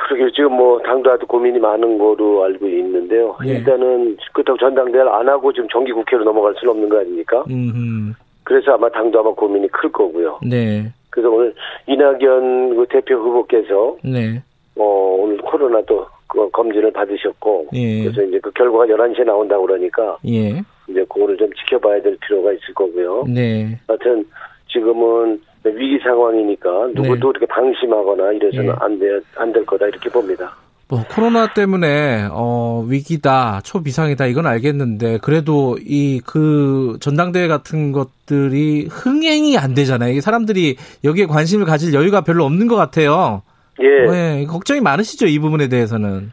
그러게요. 지금 뭐 당도 아주 고민이 많은 거로 알고 있는데요. 예. 일단은 그렇다고 전당대회를 안 하고 지금 정기국회로 넘어갈 수는 없는 거 아닙니까? 음. 그래서 아마 당도 아마 고민이 클 거고요. 네. 그래서 오늘 이낙연 대표 후보께서 네. 어 오늘 코로나도 검진을 받으셨고 예. 그래서 이제 그 결과가 열한 시에 나온다고 그러니까 예. 이제 그거를 좀 지켜봐야 될 필요가 있을 거고요. 네. 하여튼 지금은 위기 상황이니까 누구도 네. 이렇게 방심하거나 이래서는 예. 안 될, 안 될 거다 이렇게 봅니다. 뭐 코로나 때문에 어, 위기다, 초비상이다 이건 알겠는데 그래도 이 그 전당대회 같은 것들이 흥행이 안 되잖아요. 이게 사람들이 여기에 관심을 가질 여유가 별로 없는 것 같아요. 예. 네, 걱정이 많으시죠 이 부분에 대해서는.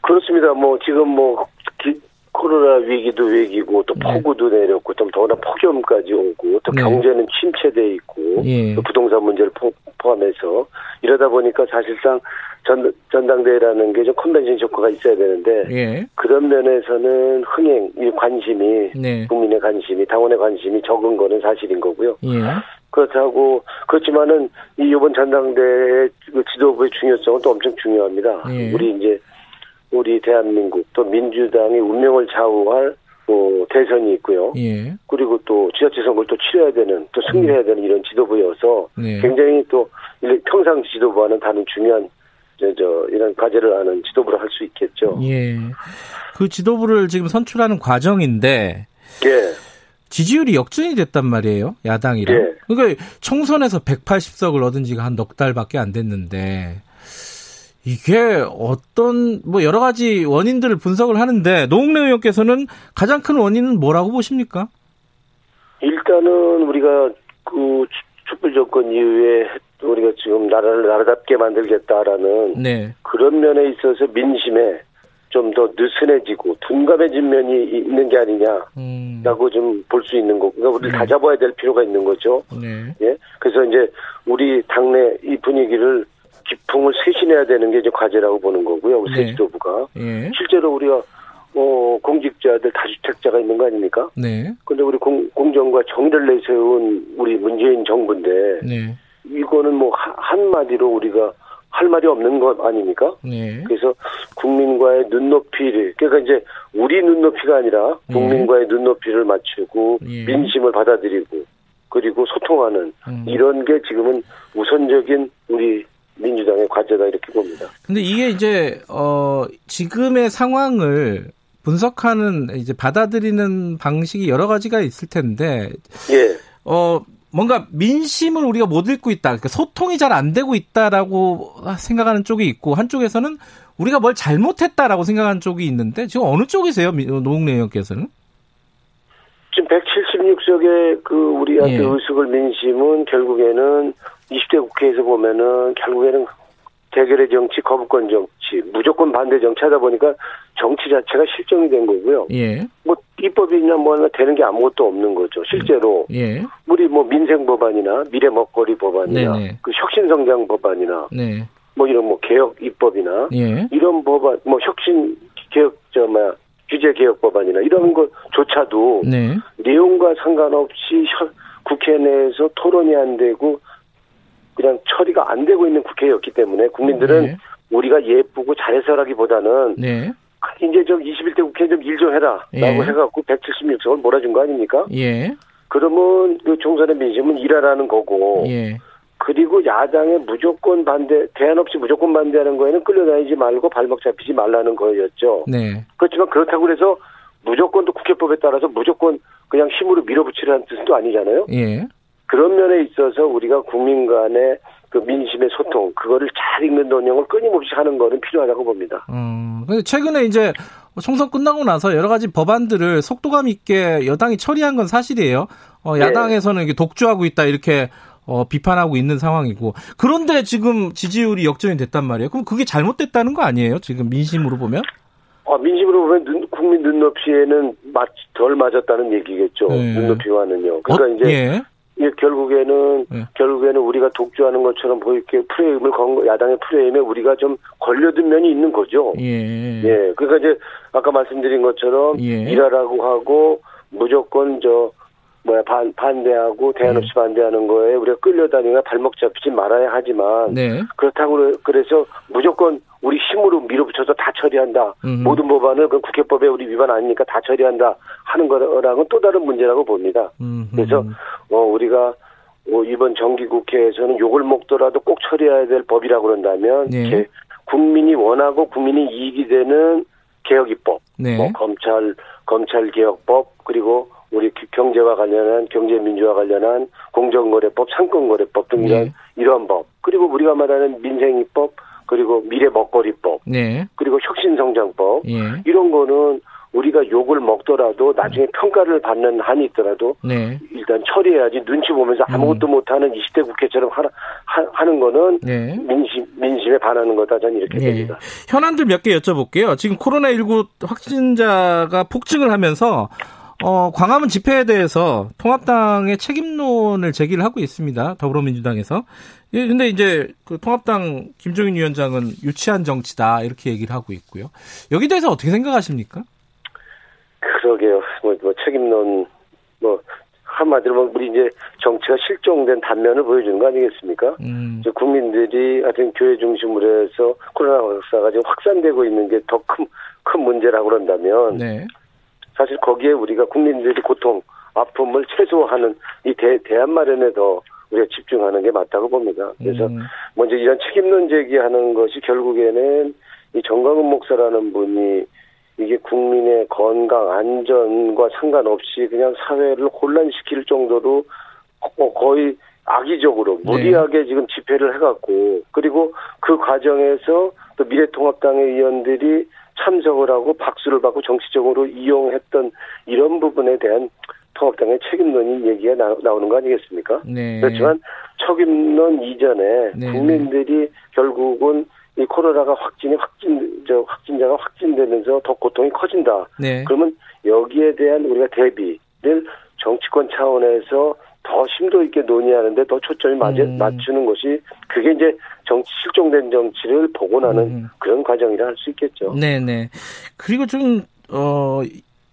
그렇습니다. 뭐 지금 뭐 기, 코로나 위기도 위기고 또 폭우도 네. 내렸고 좀 더구나 폭염까지 오고 또 네. 경제는 침체돼 있고 예. 또 부동산 문제를 포, 포함해서 이러다 보니까 사실상 전 전당대회라는 게 좀 컨벤션 효과가 있어야 되는데 예. 그런 면에서는 흥행, 관심이 네. 국민의 관심이 당원의 관심이 적은 거는 사실인 거고요. 예. 그렇다고 그렇지만은 이 이번 전당대회 지도부의 중요성은 또 엄청 중요합니다. 예. 우리 이제 우리 대한민국 또 민주당의 운명을 좌우할 뭐 대선이 있고요. 예. 그리고 또 지자체 선거를 또 치러야 되는 또 승리해야 되는 이런 지도부여서 예. 굉장히 또 평상시 지도부와는 다른 중요한 저, 저 이런 과제를 하는 지도부를 할 수 있겠죠. 예. 그 지도부를 지금 선출하는 과정인데. 예. 지지율이 역전이 됐단 말이에요. 야당이랑. 예. 그러니까 총선에서 백팔십 석을 얻은 지가 한 넉 달밖에 안 됐는데 이게 어떤 뭐 여러 가지 원인들을 분석을 하는데 노웅래 의원께서는 가장 큰 원인은 뭐라고 보십니까? 일단은 우리가 그 촛불 정권 이후에 우리가 지금 나라를 나라답게 만들겠다라는 네. 그런 면에 있어서 민심에 좀 더 느슨해지고 둔감해진 면이 있는 게 아니냐라고 음. 좀 볼 수 있는 거고, 그러니까 우리를 네. 다 잡아야 될 필요가 있는 거죠. 네. 예, 그래서 이제 우리 당내 이 분위기를 기풍을 쇄신해야 되는 게 이제 과제라고 보는 거고요. 새 네. 지도부가 네. 실제로 우리가 어, 공직자들 다주택자가 있는 거 아닙니까? 네. 그런데 우리 공, 공정과 정의를 내세운 우리 문재인 정부인데 네. 이거는 뭐 하, 한마디로 우리가 할 말이 없는 것 아닙니까? 네. 그래서 국민과의 눈높이를, 그러니까 이제 우리 눈높이가 아니라 국민과의 네. 눈높이를 맞추고 네. 민심을 받아들이고 그리고 소통하는 음. 이런 게 지금은 우선적인 우리 민주당의 과제다 이렇게 봅니다. 근데 이게 이제 어 지금의 상황을 분석하는 이제 받아들이는 방식이 여러 가지가 있을 텐데. 예. 어 뭔가 민심을 우리가 못 읽고 있다. 그러니까 소통이 잘 안 되고 있다라고 생각하는 쪽이 있고 한쪽에서는 우리가 뭘 잘못했다라고 생각하는 쪽이 있는데 지금 어느 쪽이세요? 노웅래 의원께서는? 지금 백칠십육 석의 그 우리한테 예. 의석을 민심은 결국에는 이십 대 국회에서 보면은 결국에는 대결의 정치, 거부권 정치, 무조건 반대 정치 하다 보니까 정치 자체가 실정이 된 거고요. 예. 뭐, 입법이나 뭐나 되는 게 아무것도 없는 거죠. 실제로. 예. 우리 뭐 민생 법안이나 미래 먹거리 법안이나 네네. 그 혁신성장 법안이나 네. 뭐 이런 뭐 개혁 입법이나 예. 이런 법안, 뭐 혁신 개혁, 저, 뭐야, 규제 개혁 법안이나 이런 것조차도 네. 내용과 상관없이 혀, 국회 내에서 토론이 안 되고 그냥 처리가 안 되고 있는 국회였기 때문에 국민들은 네. 우리가 예쁘고 잘해서라기보다는 네. 이제 좀 이십일 대 국회 좀 일 좀 해라라고 예. 해갖고 백칠십육 석을 몰아준 거 아닙니까? 예. 그러면 그 총선의 민심은 일하라는 거고 예. 그리고 야당의 무조건 반대 대안 없이 무조건 반대하는 거에는 끌려다니지 말고 발목 잡히지 말라는 거였죠. 네. 그렇지만 그렇다고 해서 무조건 또 국회법에 따라서 무조건 그냥 힘으로 밀어붙이라는 뜻은 또 아니잖아요. 예. 그런 면에 있어서 우리가 국민 간의 그 민심의 소통, 그거를 잘 읽는 논의를 끊임없이 하는 거는 필요하다고 봅니다. 음, 근데 최근에 이제 총선 끝나고 나서 여러 가지 법안들을 속도감 있게 여당이 처리한 건 사실이에요. 어, 야당에서는 이게 독주하고 있다 이렇게 어, 비판하고 있는 상황이고. 그런데 지금 지지율이 역전이 됐단 말이에요. 그럼 그게 잘못됐다는 거 아니에요? 지금 민심으로 보면? 아, 민심으로 보면 눈, 국민 눈높이에는 맞, 덜 맞았다는 얘기겠죠. 네. 눈높이와는요. 그러니까 어? 이제. 예. 예, 결국에는, 네. 결국에는 우리가 독주하는 것처럼 보이게 프레임을 건, 야당의 프레임에 우리가 좀 걸려든 면이 있는 거죠. 예. 예. 그러니까 이제, 아까 말씀드린 것처럼, 예. 일하라고 하고, 무조건 저, 뭐야, 반, 반대하고, 대안 없이 예. 반대하는 거에 우리가 끌려다니면 발목 잡히지 말아야 하지만, 네. 그렇다고, 그래서 무조건 우리 힘으로 밀어붙여서 다 처리한다. 음흠. 모든 법안을 그 국회법에 우리 위반 아니니까 다 처리한다 하는 거랑은 또 다른 문제라고 봅니다. 음흠. 그래서 어, 우리가 어, 이번 정기국회에서는 욕을 먹더라도 꼭 처리해야 될 법이라고 그런다면 네. 제, 국민이 원하고 국민이 이익이 되는 개혁입법, 네. 뭐 검찰, 검찰개혁법 그리고 우리 경제와 관련한 경제민주화 관련한 공정거래법, 상권거래법 등 네. 이런 법 그리고 우리가 말하는 민생입법 그리고 미래 먹거리법, 네. 그리고 혁신성장법 예. 이런 거는 우리가 욕을 먹더라도 나중에 평가를 받는 한이 있더라도 네. 일단 처리해야지 눈치 보면서 아무것도 음. 못하는 이십 대 국회처럼 하라, 하, 하는 거는 네. 민심, 민심에 반하는 거다 저는 이렇게 예. 됩니다. 현안들 몇 개 여쭤볼게요. 지금 코로나십구 확진자가 폭증을 하면서 어, 광화문 집회에 대해서 통합당의 책임론을 제기를 하고 있습니다. 더불어민주당에서. 예, 근데 이제 그 통합당 김종인 위원장은 유치한 정치다 이렇게 얘기를 하고 있고요. 여기 대해서 어떻게 생각하십니까? 그러게요. 뭐, 뭐 책임론 뭐 한마디로 우리 이제 정치가 실종된 단면을 보여주는 거 아니겠습니까? 음. 이제 국민들이 하여튼 교회 중심으로 해서 코로나 확산이 지금 확산되고 있는 게 더 큰 큰 문제라고 그런다면 네. 사실 거기에 우리가 국민들이 고통, 아픔을 최소화하는 이 대, 대안 마련에 더 우리가 집중하는 게 맞다고 봅니다. 그래서 음. 먼저 이런 책임론 제기하는 것이 결국에는 이 전광훈 목사라는 분이 이게 국민의 건강, 안전과 상관없이 그냥 사회를 혼란시킬 정도로 거의 악의적으로 무리하게 네. 지금 집회를 해갖고 그리고 그 과정에서 또 미래통합당의 의원들이 참석을 하고 박수를 받고 정치적으로 이용했던 이런 부분에 대한 통합당의 책임론이 얘기가 나, 나오는 거 아니겠습니까? 네. 그렇지만 책임론 이전에 네. 국민들이 결국은 이 코로나가 확진이 확진, 저 확진자가 확진되면서 더 고통이 커진다. 네. 그러면 여기에 대한 우리가 대비를 정치권 차원에서 더 심도 있게 논의하는데 더 초점이 맞, 음. 맞추는 것이 그게 이제 정치, 실종된 정치를 복원하는 음. 그런 과정이라 할 수 있겠죠. 네네. 그리고 좀, 어,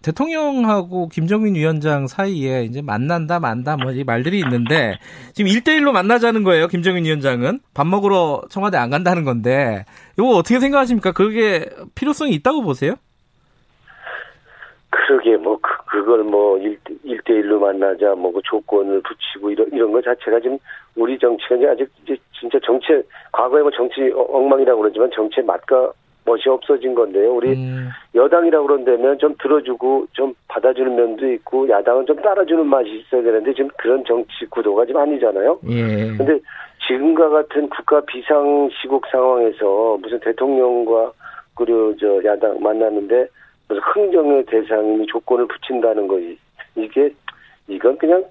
대통령하고 김종인 위원장 사이에 이제 만난다, 만다, 뭐, 이 말들이 있는데, 지금 일 대일로 만나자는 거예요, 김종인 위원장은. 밥 먹으러 청와대 안 간다는 건데, 이거 어떻게 생각하십니까? 그게 필요성이 있다고 보세요? 그러게, 뭐, 그, 그걸 뭐, 일 대일로 만나자, 뭐, 그 조건을 붙이고, 이런, 이런 거 자체가 지금 우리 정치가 이제 아직 이제 진짜 정치, 과거에 뭐 정치 엉망이라고 그러지만 정치의 맛과 멋이 없어진 건데요. 우리 음. 여당이라고 그런다면 좀 들어주고 좀 받아주는 면도 있고 야당은 좀 따라주는 맛이 있어야 되는데 지금 그런 정치 구도가 지금 아니잖아요. 그런데 예. 지금과 같은 국가 비상시국 상황에서 무슨 대통령과 그리고 저 야당 만났는데 무슨 흥정의 대상이 조건을 붙인다는 것이 이게 이건 그냥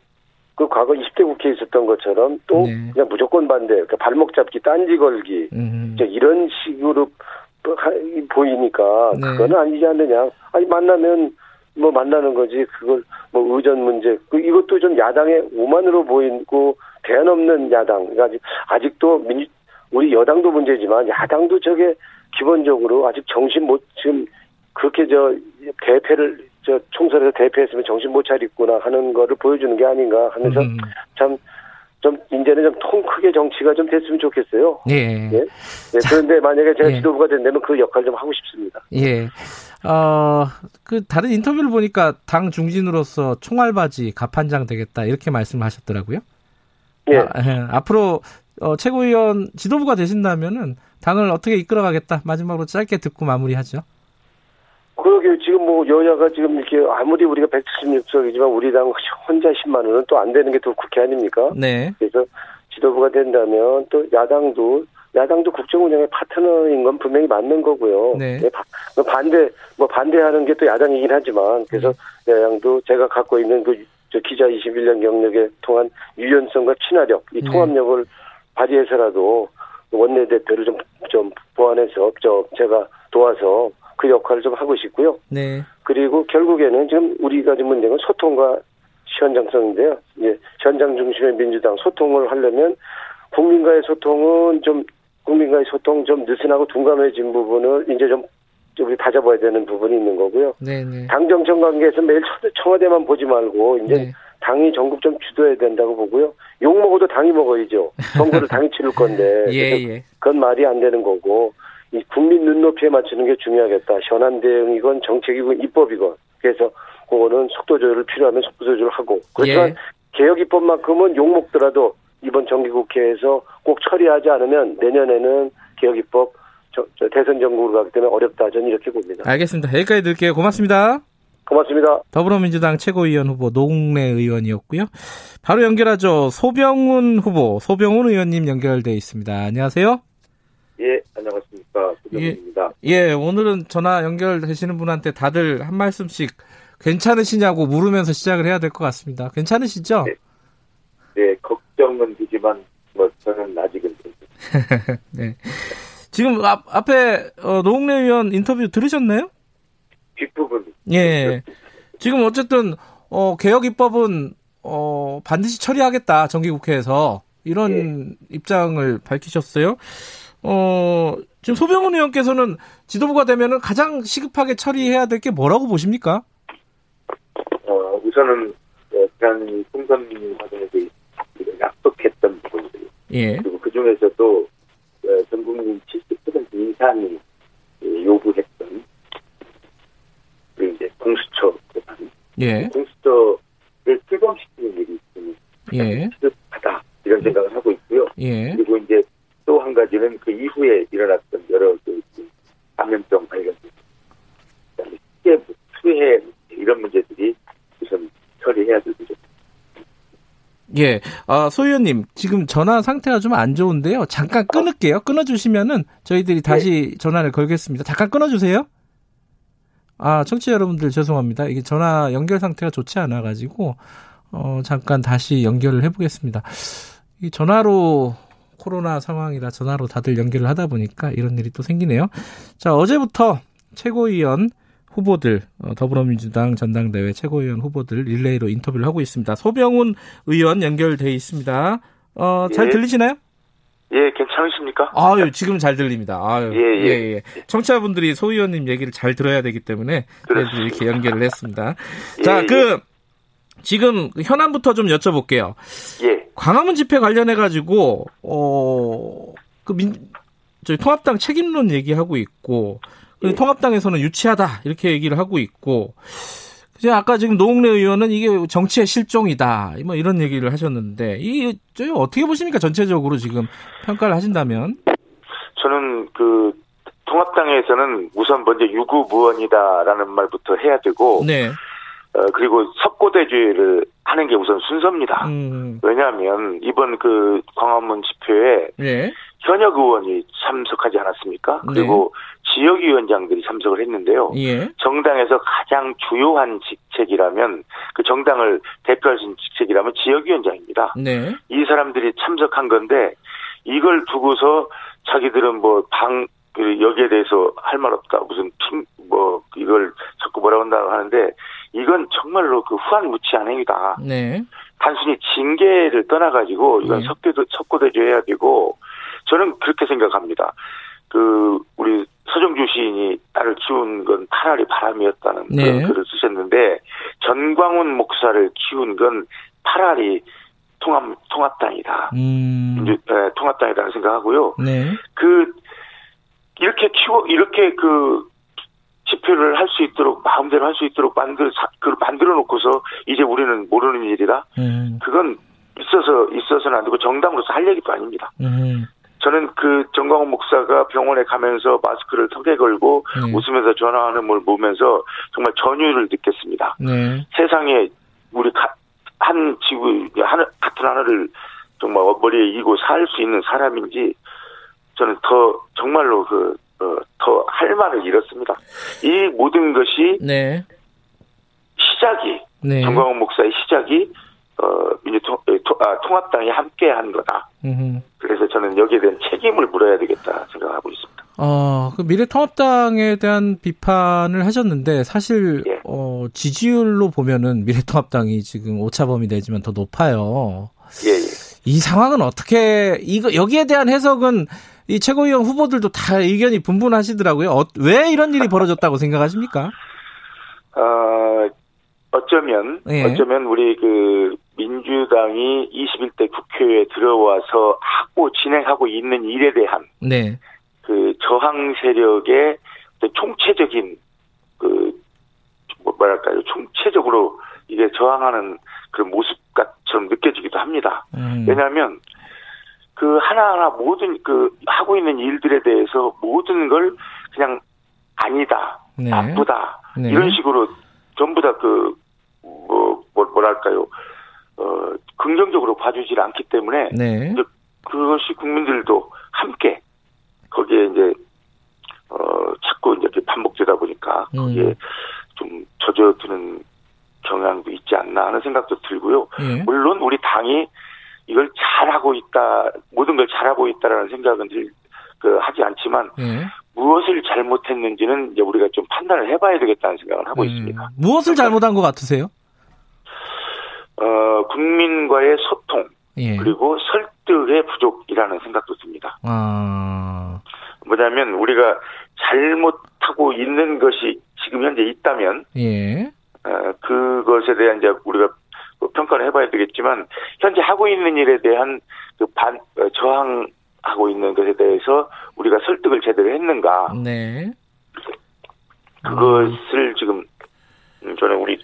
그 과거 이십 대 국회에 있었던 것처럼 또 네. 그냥 무조건 반대, 그러니까 발목 잡기, 딴지 걸기 음. 이런 식으로 보이니까, 네. 그거는 아니지 않느냐. 아니, 만나면, 뭐, 만나는 거지. 그걸, 뭐, 의전 문제. 이것도 좀 야당의 오만으로 보이고, 대안 없는 야당. 그러니까 아직, 아직도, 민주, 우리 여당도 문제지만, 야당도 저게, 기본적으로, 아직 정신 못, 지금, 그렇게 저, 대패를, 저, 총선에서 대패했으면 정신 못 차리구나 하는 거를 보여주는 게 아닌가 하면서, 음. 참, 좀 이제는 좀 통 크게 정치가 좀 됐으면 좋겠어요. 예. 예. 네, 그런데 만약에 제가 예. 지도부가 된다면 그 역할 좀 하고 싶습니다. 예. 어, 그 다른 인터뷰를 보니까 당 중진으로서 총알바지 갑판장 되겠다 이렇게 말씀하셨더라고요. 예. 아, 예. 앞으로 어, 최고위원 지도부가 되신다면은 당을 어떻게 이끌어가겠다 마지막으로 짧게 듣고 마무리하죠. 그러게요. 지금 뭐 여야가 지금 이렇게 아무리 우리가 백칠십육 석이지만 우리 당 혼자 십만 원은 또 안 되는 게 또 국회 아닙니까? 네. 그래서 지도부가 된다면 또 야당도 야당도 국정 운영의 파트너인 건 분명히 맞는 거고요. 네. 네 반대 뭐 반대하는 게 또 야당이긴 하지만 그래서 네. 야당도 제가 갖고 있는 그 저 기자 이십일 년 경력에 통한 유연성과 친화력 이 통합력을 네. 발휘해서라도 원내대표를 좀 좀 보완해서 저 제가 도와서. 그 역할을 좀 하고 싶고요. 네. 그리고 결국에는 지금 우리가 지금 문제는 소통과 현장성인데요. 예, 현장 중심의 민주당 소통을 하려면 국민과의 소통은 좀 국민과의 소통 좀 느슨하고 둔감해진 부분을 이제 좀 우리 다잡아야 되는 부분이 있는 거고요. 네네. 당 정청 관계에서 매일 청와대만 보지 말고 이제 네. 당이 전국 좀 주도해야 된다고 보고요. 욕 먹어도 당이 먹어야죠. 선거를 당이 치를 건데 예, 예. 그건 말이 안 되는 거고. 이 국민 눈높이에 맞추는 게 중요하겠다. 현안 대응이건 정책이건 입법이건. 그래서 그거는 속도 조절을 필요하면 속도 조절을 하고. 그렇지만 예. 개혁 입법만큼은 욕먹더라도 이번 정기국회에서 꼭 처리하지 않으면 내년에는 개혁 입법 저, 저 대선 정국으로 가기 때문에 어렵다. 저는 이렇게 봅니다. 알겠습니다. 여기까지 드릴게요. 고맙습니다. 고맙습니다. 더불어민주당 최고위원 후보 노웅래 의원이었고요. 바로 연결하죠. 소병훈 후보, 소병훈 의원님 연결돼 있습니다. 안녕하세요. 예, 안녕하십니까. 소병훈입니다. 예, 예, 오늘은 전화 연결되시는 분한테 다들 한 말씀씩 괜찮으시냐고 물으면서 시작을 해야 될 것 같습니다. 괜찮으시죠? 네, 네 걱정은 되지만 뭐 저는 아직은 네. 지금 앞, 앞에 어, 노웅래 의원 인터뷰 들으셨나요? 뒷부분. 예, 지금 어쨌든 어, 개혁 입법은 어, 반드시 처리하겠다. 정기국회에서 이런 예. 입장을 밝히셨어요. 어, 지금 소병훈 의원께서는 지도부가 되면은 가장 시급하게 처리해야 될 게 뭐라고 보십니까? 어, 우선은 지난 총선 과정에서 약속했던 부분들이 예. 그리고 그 중에서도 전 국민 칠십 퍼센트 이상이 요구했던 이제 공수처 대상 예. 공수처를 출범시키는 일이 있으니 예. 시급하다 이런 생각을 하고 있고요. 예. 그리고 이제 또 한 가지는 그 이후에 일어났던 여러 그 감염병 관련 수해, 수해 이런 문제들이 우선 처리해야 되죠. 예, 아, 소 의원님 지금 전화 상태가 좀 안 좋은데요. 잠깐 끊을게요. 끊어주시면은 저희들이 다시 네. 전화를 걸겠습니다. 잠깐 끊어주세요. 아, 청취자 여러분들 죄송합니다. 이게 전화 연결 상태가 좋지 않아가지고 어, 잠깐 다시 연결을 해보겠습니다. 이 전화로 코로나 상황이라 전화로 다들 연결을 하다 보니까 이런 일이 또 생기네요. 자, 어제부터 최고위원 후보들, 더불어민주당 전당대회 최고위원 후보들 릴레이로 인터뷰를 하고 있습니다. 소병훈 의원 연결되어 있습니다. 어, 잘 예. 들리시나요? 예, 괜찮으십니까? 아유, 지금 잘 들립니다. 아유, 예, 예. 예, 예. 청취자분들이 소 의원님 얘기를 잘 들어야 되기 때문에 그래서 이렇게 연결을 했습니다. 예, 자, 그, 예. 지금 현안부터 좀 여쭤볼게요. 예. 광화문 집회 관련해가지고, 어, 그 민, 저희 통합당 책임론 얘기하고 있고, 예. 통합당에서는 유치하다 이렇게 얘기를 하고 있고 아까 지금 노웅래 의원은 이게 정치의 실종이다 뭐 이런 얘기를 하셨는데 이 어떻게 보십니까? 전체적으로 지금 평가를 하신다면 저는 그 통합당에서는 우선 먼저 유구무원이다라는 말부터 해야 되고 네. 어, 그리고 석고대주의를 하는 게 우선 순서입니다. 음. 왜냐하면 이번 그 광화문 집회에 네. 현역 의원이 참석하지 않았습니까? 그리고 네. 지역위원장들이 참석을 했는데요. 예. 정당에서 가장 주요한 직책이라면 그 정당을 대표할 수 있는 직책이라면 지역위원장입니다. 네. 이 사람들이 참석한 건데 이걸 두고서 자기들은 뭐 방 여기에 대해서 할 말 없다 무슨 핑 뭐 이걸 자꾸 뭐라고 한다고 하는데 이건 정말로 그 후안무치한 행위다. 네. 단순히 징계를 떠나가지고 이건 네. 석대도 석고대조해야 되고. 저는 그렇게 생각합니다. 그 우리 서정주 시인이 딸을 키운 건 파라리 바람이었다는 네. 그런 글을 쓰셨는데 전광훈 목사를 키운 건 파라리 통합 통합당이다. 음. 네, 통합당이라는 생각하고요. 네. 그 이렇게 키워 이렇게 그 집회를 할 수 있도록 마음대로 할 수 있도록 만들 그 만들어 놓고서 이제 우리는 모르는 일이다. 음. 그건 있어서 있어서는 안 되고 정당으로서 할 얘기도 아닙니다. 음. 저는 그 전광훈 목사가 병원에 가면서 마스크를 턱에 걸고 네. 웃으면서 전화하는 걸 보면서 정말 전율을 느꼈습니다. 네. 세상에 우리 한 지구 같은 하늘을 정말 머리에 이고 살 수 있는 사람인지 저는 더 정말로 그 더 할 말을 잃었습니다. 이 모든 것이 네. 시작이 네. 전광훈 목사의 시작이. 어, 민주통, 아, 통합당이 함께 한 거다. 음흠. 그래서 저는 여기에 대한 책임을 물어야 되겠다 생각하고 있습니다. 어, 그 미래통합당에 대한 비판을 하셨는데, 사실, 예. 어, 지지율로 보면은 미래통합당이 지금 오차범위 내지만 더 높아요. 예, 예. 이 상황은 어떻게, 이거, 여기에 대한 해석은 이 최고위원 후보들도 다 의견이 분분하시더라고요. 어, 왜 이런 일이 벌어졌다고 생각하십니까? 어, 어쩌면, 예. 어쩌면 우리 그, 민주당이 이십일 대 국회에 들어와서 하고 진행하고 있는 일에 대한 네. 그 저항 세력의 총체적인 그 뭐랄까요 총체적으로 이게 저항하는 그런 모습처럼 느껴지기도 합니다. 음. 왜냐하면 그 하나하나 모든 그 하고 있는 일들에 대해서 모든 걸 그냥 아니다, 네. 나쁘다 네. 이런 식으로 전부 다 그 뭐 뭐랄까요. 어, 긍정적으로 봐주질 않기 때문에 네. 그것이 국민들도 함께 거기에 이제 어, 자꾸 이제 반복되다 보니까 거기에 음. 좀 젖어드는 경향도 있지 않나 하는 생각도 들고요. 네. 물론 우리 당이 이걸 잘하고 있다, 모든 걸 잘하고 있다라는 생각은 늘, 그, 하지 않지만 네. 무엇을 잘못했는지는 이제 우리가 좀 판단을 해봐야 되겠다는 생각을 하고 음. 있습니다. 무엇을 잘못한 것 같으세요? 어, 국민과의 소통, 예. 그리고 설득의 부족이라는 생각도 듭니다. 아. 뭐냐면, 우리가 잘못하고 있는 것이 지금 현재 있다면, 예. 어, 그것에 대한 이제 우리가 평가를 해봐야 되겠지만 현재 하고 있는 일에 대한 그 반, 저항하고 있는 것에 대해서 우리가 설득을 제대로 했는가. 네. 그것을 음. 지금 저는 우리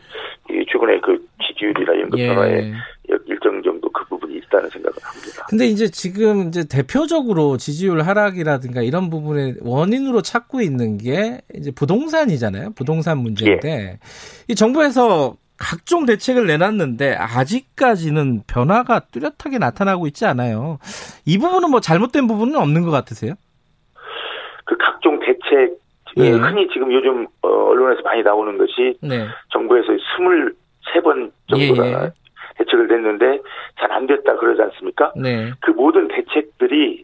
최근에 그 지지율이나 연금 변화에 예. 일정 정도 그 부분이 있다는 생각을 합니다. 근데 이제 지금 이제 대표적으로 지지율 하락이라든가 이런 부분의 원인으로 찾고 있는 게 이제 부동산이잖아요. 부동산 문제인데 예. 이 정부에서 각종 대책을 내놨는데 아직까지는 변화가 뚜렷하게 나타나고 있지 않아요. 이 부분은 뭐 잘못된 부분은 없는 것 같으세요? 그 각종 대책 예. 흔히 지금 요즘 언론에서 많이 나오는 것이 네. 정부에서 스물세 번 정도가 예. 대책을 냈는데 잘 안 됐다 그러지 않습니까? 네. 그 모든 대책들이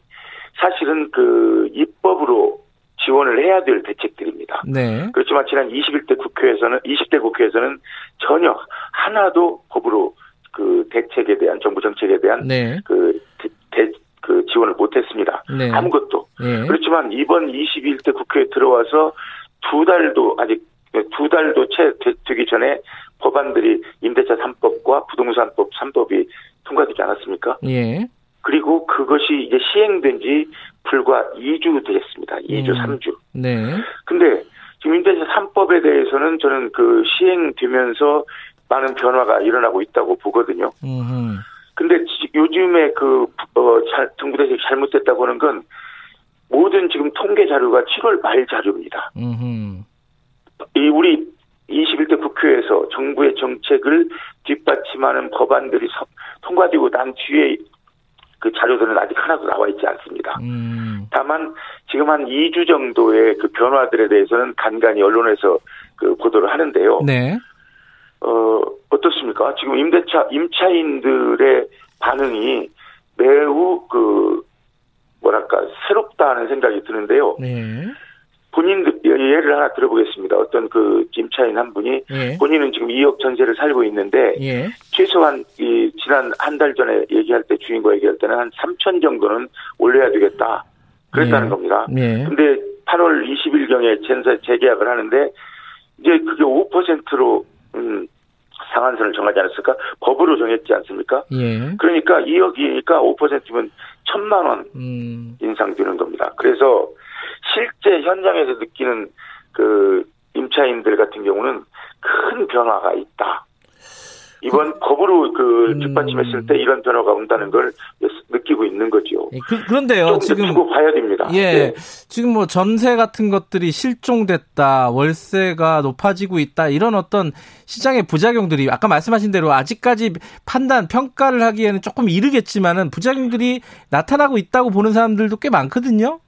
사실은 그 입법으로 지원을 해야 될 대책들입니다. 네. 그렇지만 지난 이십일 대 국회에서는 이십 대 국회에서는 전혀 하나도 법으로 그 대책에 대한 정부 정책에 대한 네. 그 대, 대, 그 지원을 못했습니다. 네. 아무것도. 네. 그렇지만 이번 이십일 대 국회에 들어와서 두 달도 아직 두 달도 채 되기 전에 법안들이 임대차 삼 법과 부동산법 삼 법이 통과되지 않았습니까? 예. 그리고 그것이 이제 시행된 지 불과 이 주 되겠습니다. 이 주, 음. 삼 주. 네. 근데 지금 임대차 삼 법에 대해서는 저는 그 시행되면서 많은 변화가 일어나고 있다고 보거든요. 음. 근데 요즘에 그, 어, 잘, 정부 대책이 잘못됐다고 하는 건 모든 지금 통계 자료가 칠월 말 자료입니다. 음흠. 이, 우리 이십일 대 국회에서 정부의 정책을 뒷받침하는 법안들이 서, 통과되고 난 뒤에 그 자료들은 아직 하나도 나와 있지 않습니다. 음. 다만 지금 한 이 주 정도의 그 변화들에 대해서는 간간히 언론에서 그 보도를 하는데요. 네. 어, 어떻습니까? 지금 임대차, 임차인들의 반응이 매우 그, 뭐랄까, 새롭다 하는 생각이 드는데요. 네. 본인들, 예를 하나 들어보겠습니다. 어떤 그 임차인 한 분이 예. 본인은 지금 이억 전세를 살고 있는데 예. 최소한 이 지난 한 달 전에 얘기할 때 주인과 얘기할 때는 한 삼천 정도는 올려야 되겠다. 그랬다는 예. 겁니다. 예. 근데 팔월 이십일경에 전세 재계약을 하는데 이제 그게 오 퍼센트로 음, 상한선을 정하지 않았을까? 법으로 정했지 않습니까? 예. 그러니까 이억이니까 오 퍼센트면 천만 원 음. 인상되는 겁니다. 그래서 실제 현장에서 느끼는 그 임차인들 같은 경우는 큰 변화가 있다. 이번 그, 법으로 그 뒷받침했을 때 이런 변화가 온다는 걸 느끼고 있는 거죠. 그, 그런데요, 지금 두고 봐야 됩니다. 예, 예, 지금 뭐 전세 같은 것들이 실종됐다, 월세가 높아지고 있다 이런 어떤 시장의 부작용들이 아까 말씀하신 대로 아직까지 판단 평가를 하기에는 조금 이르겠지만은 부작용들이 나타나고 있다고 보는 사람들도 꽤 많거든요.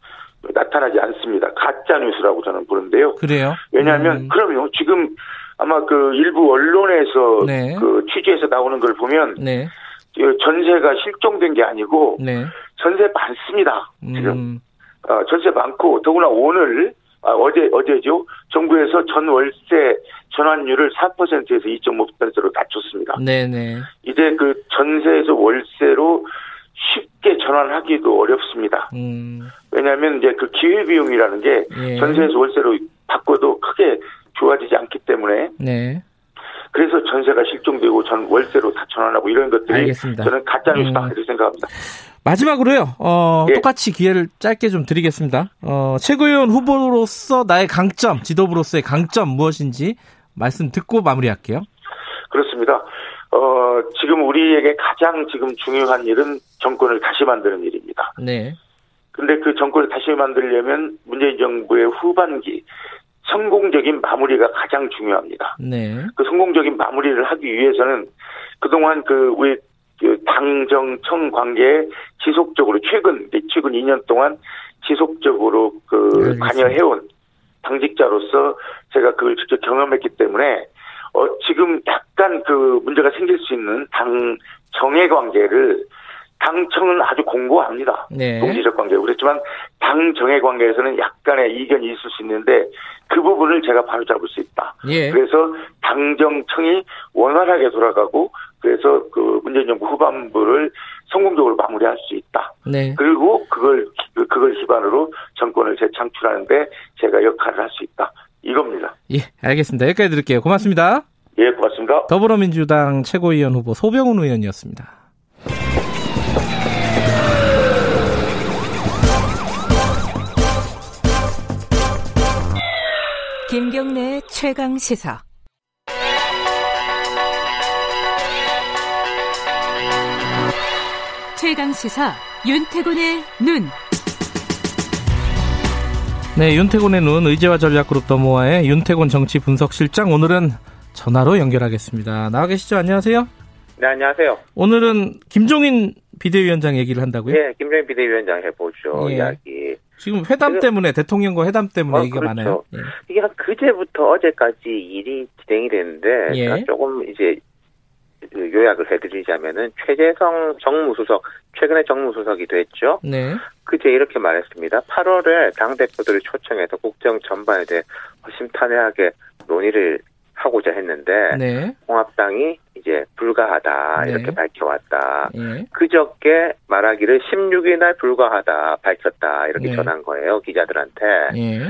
나타나지 않습니다. 가짜 뉴스라고 저는 보는데요. 그래요? 왜냐하면 음. 그럼요. 지금 아마 그 일부 언론에서 네. 그 취재에서 나오는 걸 보면 네. 전세가 실종된 게 아니고 네. 전세 많습니다. 지금 음. 어, 전세 많고 더구나 오늘 아, 어제 어제죠. 정부에서 전월세 전환율을 사 퍼센트에서 이 점 오 퍼센트로 낮췄습니다. 네네. 이제 그 전세에서 월세로 쉽게 전환하기도 어렵습니다. 음. 왜냐하면 이제 그 기회비용이라는 게 예. 전세에서 월세로 바꿔도 크게 좋아지지 않기 때문에 네. 그래서 전세가 실종되고 전 월세로 다 전환하고 이런 것들이 알겠습니다. 저는 가짜뉴스다 이렇게 음. 생각합니다. 마지막으로요. 어, 예. 똑같이 기회를 짧게 좀 드리겠습니다. 어, 최고위원 후보로서 나의 강점, 지도부로서의 강점 무엇인지 말씀 듣고 마무리할게요. 그렇습니다. 어, 지금 우리에게 가장 지금 중요한 일은 정권을 다시 만드는 일입니다. 네. 근데 그 정권을 다시 만들려면 문재인 정부의 후반기 성공적인 마무리가 가장 중요합니다. 네. 그 성공적인 마무리를 하기 위해서는 그동안 그 우리 당정청 관계에 지속적으로 최근, 최근 이 년 동안 지속적으로 그 네, 관여해온 당직자로서 제가 그걸 직접 경험했기 때문에 어, 지금 약간 그 문제가 생길 수 있는 당 정의 관계를 당청은 아주 공고합니다. 네. 동지적 관계. 그렇지만 당 정의 관계에서는 약간의 이견이 있을 수 있는데 그 부분을 제가 바로잡을 수 있다. 예. 그래서 당정청이 원활하게 돌아가고 그래서 그 문재인 정부 후반부를 성공적으로 마무리할 수 있다. 네. 그리고 그걸 그걸 기반으로 정권을 재창출하는데 제가 역할을 할 수 있다. 이겁니다. 예, 알겠습니다. 여기까지 드릴게요. 고맙습니다. 예, 고맙습니다. 고맙습니다. 더불어민주당 최고위원 후보 소병훈 의원이었습니다. 김경래의 최강시사. 최강시사 윤태곤의 눈. 네, 윤태곤의 눈, 의제와 전략그룹 더모아의 윤태곤 정치분석실장, 오늘은 전화로 연결하겠습니다. 나와 계시죠? 안녕하세요. 네, 안녕하세요. 오늘은 김종인 비대위원장 얘기를 한다고요? 네, 김종인 비대위원장 해보죠. 예. 이야기. 지금 회담 지금, 때문에, 대통령과 회담 때문에 어, 얘기가 그렇죠. 많아요. 예. 이게 한 그제부터 어제까지 일이 진행이 됐는데, 예. 그러니까 조금 이제 요약을 해드리자면은, 최재성 정무수석, 최근에 정무수석이 됐죠. 네. 그제 이렇게 말했습니다. 팔월에 당대표들을 초청해서 국정 전반에 대해 허심탄회하게 논의를 하고자 했는데, 네. 통합당이 이제 불가하다, 네. 이렇게 밝혀왔다. 네. 그저께 말하기를 십육 일 날 불가하다 밝혔다, 이렇게 네. 전한 거예요, 기자들한테. 네.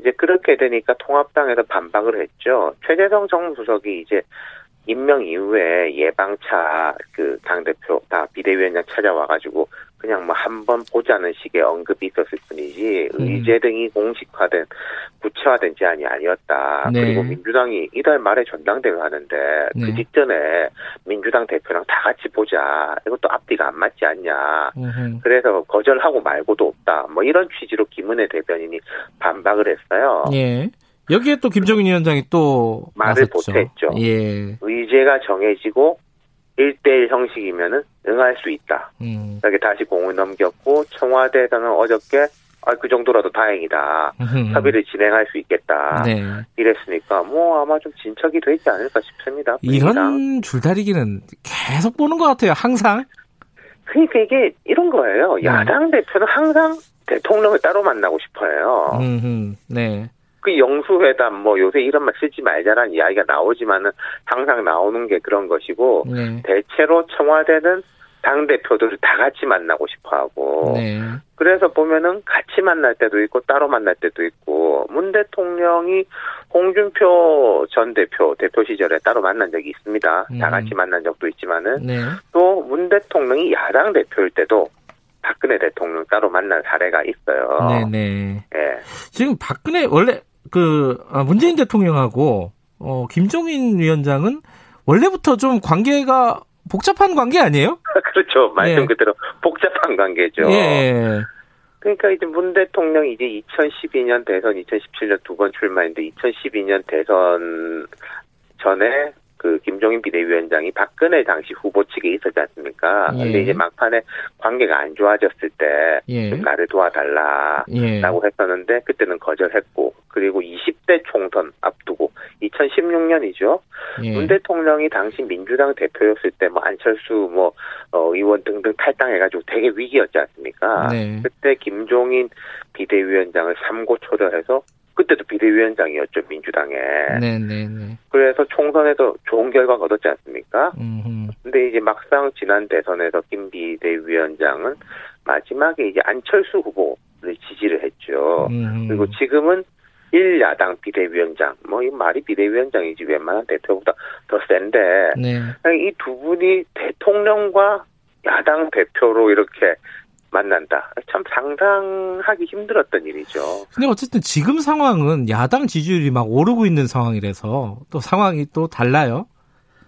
이제 그렇게 되니까 통합당에서 반박을 했죠. 최재성 정무수석이 이제 임명 이후에 예방차 그 당대표 다 비대위원장 찾아와가지고 그냥 뭐 한 번 보자는 식의 언급이 있었을 뿐이지 음. 의제 등이 공식화된 구체화된 제안이 아니었다. 네. 그리고 민주당이 이달 말에 전당대회 하는데 네. 그 직전에 민주당 대표랑 다 같이 보자. 이것도 앞뒤가 안 맞지 않냐. 으흠. 그래서 거절하고 말고도 없다. 뭐 이런 취지로 김은혜 대변인이 반박을 했어요. 예. 여기에 또 김종인 위원장이 또 말을 보탰죠. 예. 의제가 정해지고 일 대일 형식이면은 응할 수 있다. 음. 이렇게 다시 공을 넘겼고 청와대에서는 어저께 아, 그 정도라도 다행이다. 음. 협의를 진행할 수 있겠다. 네. 이랬으니까 뭐 아마 좀 진척이 되지 않을까 싶습니다. 이런 분이랑. 줄다리기는 계속 보는 것 같아요. 항상. 그러니까 이게 이런 거예요. 음. 야당 대표는 항상 대통령을 따로 만나고 싶어요. 음. 네. 그 영수회담 뭐 요새 이런 말 쓰지 말자라는 이야기가 나오지만은 항상 나오는 게 그런 것이고 네. 대체로 청와대는 당대표들을 다 같이 만나고 싶어하고 네. 그래서 보면은 같이 만날 때도 있고 따로 만날 때도 있고 문 대통령이 홍준표 전 대표 대표 시절에 따로 만난 적이 있습니다. 음. 다 같이 만난 적도 있지만은 네. 또 문 대통령이 야당 대표일 때도 박근혜 대통령 따로 만난 사례가 있어요. 네네. 예. 지금 박근혜 원래 그 문재인 대통령하고 어, 김종인 위원장은 원래부터 좀 관계가 복잡한 관계 아니에요? 그렇죠. 말씀 예. 그대로 복잡한 관계죠. 예. 그러니까 이제 문 대통령이 이제 이천십이 년 대선, 이천십칠 년 두 번 출마했는데 이천십이 년 대선 전에 그 김종인 비대위원장이 박근혜 당시 후보 측에 있었지 않습니까? 예. 근데 이제 막판에 관계가 안 좋아졌을 때 예. 좀 나를 도와달라라고 예. 했었는데 그때는 거절했고 그리고 이십 대 총선 앞두고 이천십육 년이죠. 예. 문 대통령이 당시 민주당 대표였을 때 뭐 안철수 뭐 어, 의원 등등 탈당해가지고 되게 위기였지 않습니까? 네. 그때 김종인 비대위원장을 삼고초려해서. 그때도 비대위원장이었죠, 민주당에. 네네네. 그래서 총선에서 좋은 결과가 얻었지 않습니까? 음. 근데 이제 막상 지난 대선에서 김 비대위원장은 마지막에 이제 안철수 후보를 지지를 했죠. 음. 그리고 지금은 일 야당 비대위원장, 뭐 이 말이 비대위원장이지 웬만한 대표보다 더 센데, 네. 이 두 분이 대통령과 야당 대표로 이렇게 만난다. 참 상상하기 힘들었던 일이죠. 근데 어쨌든 지금 상황은 야당 지지율이 막 오르고 있는 상황이라서 또 상황이 또 달라요.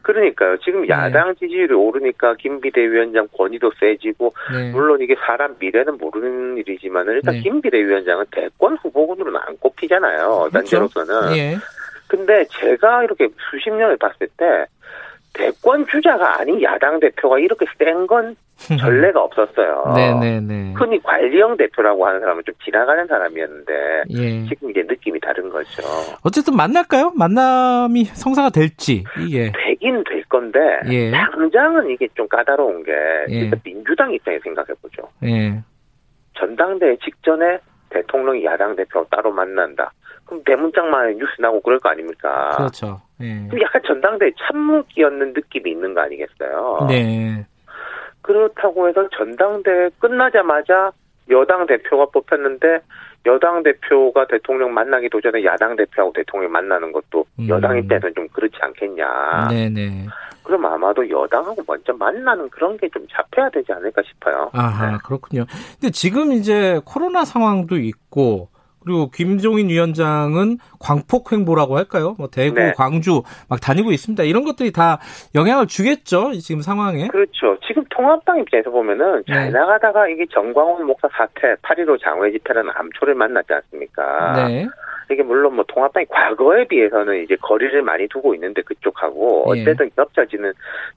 그러니까요. 지금 네. 야당 지지율이 오르니까 김 비대위원장 권위도 세지고 네. 물론 이게 사람 미래는 모르는 일이지만 일단 네. 김 비대위원장은 대권 후보군으로는 안 꼽히잖아요. 단체로서는. 그렇죠? 예. 근데 제가 이렇게 수십 년을 봤을 때 대권 주자가 아닌 야당 대표가 이렇게 센 건 전례가 없었어요. 네네네. 흔히 관리형 대표라고 하는 사람은 좀 지나가는 사람이었는데 예. 지금 이제 느낌이 다른 거죠. 어쨌든 만날까요? 만남이 성사가 될지 이게 되긴 될 건데 예. 당장은 이게 좀 까다로운 게 예. 민주당 입장에 생각해 보죠. 예. 전당대회 직전에 대통령이 야당 대표 따로 만난다. 그럼 대문짝만 뉴스 나고 그럴 거 아닙니까? 그렇죠. 예. 그럼 약간 전당대회 참무기였는 느낌이 있는 거 아니겠어요? 네. 그렇다고 해서 전당대회 끝나자마자 여당 대표가 뽑혔는데 여당 대표가 대통령 만나기도 전에 야당 대표하고 대통령 만나는 것도 음. 여당 입장에서는 좀 그렇지 않겠냐. 네네. 그럼 아마도 여당하고 먼저 만나는 그런 게 좀 잡혀야 되지 않을까 싶어요. 아, 네. 그렇군요. 근데 지금 이제 코로나 상황도 있고, 그리고 김종인 위원장은 광폭 행보라고 할까요? 뭐 대구, 네. 광주 막 다니고 있습니다. 이런 것들이 다 영향을 주겠죠, 지금 상황에. 그렇죠. 지금 통합당 입장에서 보면은 잘 네. 나가다가 이게 전광훈 목사 사태, 팔 일오 장외 집회라는 암초를 만났지 않습니까? 네. 이게 물론 뭐 통합당이 과거에 비해서는 이제 거리를 많이 두고 있는데 그쪽하고 어쨌든 겹쳐지는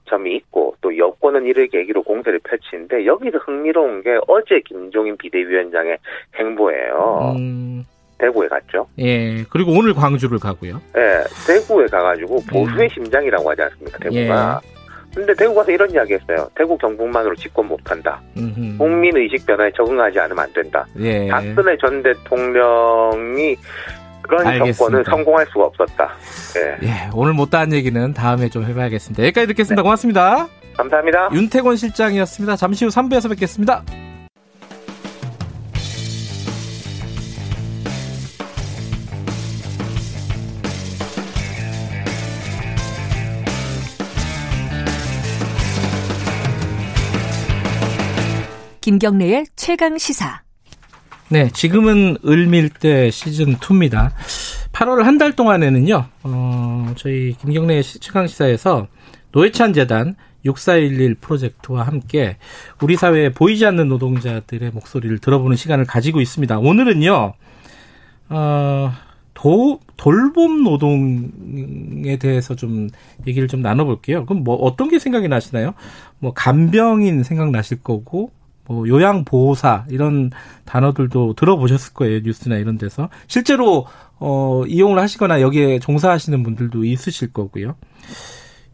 점이 있고 또 여권은 이를 계기로 공세를 펼치는데 여기서 흥미로운 게 어제 김종인 비대위원장의 행보예요. 음. 대구에 갔죠. 예. 그리고 오늘 광주를 가고요. 예. 대구에 가가지고 보수의 심장이라고 하지 않습니까? 대구가. 예. 근데 대구 가서 이런 이야기 했어요. 대구 경북만으로 집권 못한다. 음흠. 국민 의식 변화에 적응하지 않으면 안 된다. 예. 박근혜 전 대통령이 그런 알겠습니다. 정권을 성공할 수가 없었다. 예. 예, 오늘 못다한 얘기는 다음에 좀 해봐야겠습니다. 여기까지 듣겠습니다. 네. 고맙습니다. 감사합니다. 윤태곤 실장이었습니다. 잠시 후 삼 부에서 뵙겠습니다. 김경래의 최강시사. 네, 지금은 을밀대 시즌이입니다. 팔월 한 달 동안에는요, 어, 저희 김경래 최강시사에서 노회찬재단 육사일일 프로젝트와 함께 우리 사회에 보이지 않는 노동자들의 목소리를 들어보는 시간을 가지고 있습니다. 오늘은요, 어, 도, 돌봄 노동에 대해서 좀 얘기를 좀 나눠볼게요. 그럼 뭐 어떤 게 생각이 나시나요? 뭐 간병인 생각나실 거고, 뭐 요양보호사 이런 단어들도 들어보셨을 거예요. 뉴스나 이런 데서. 실제로 어, 이용을 하시거나 여기에 종사하시는 분들도 있으실 거고요.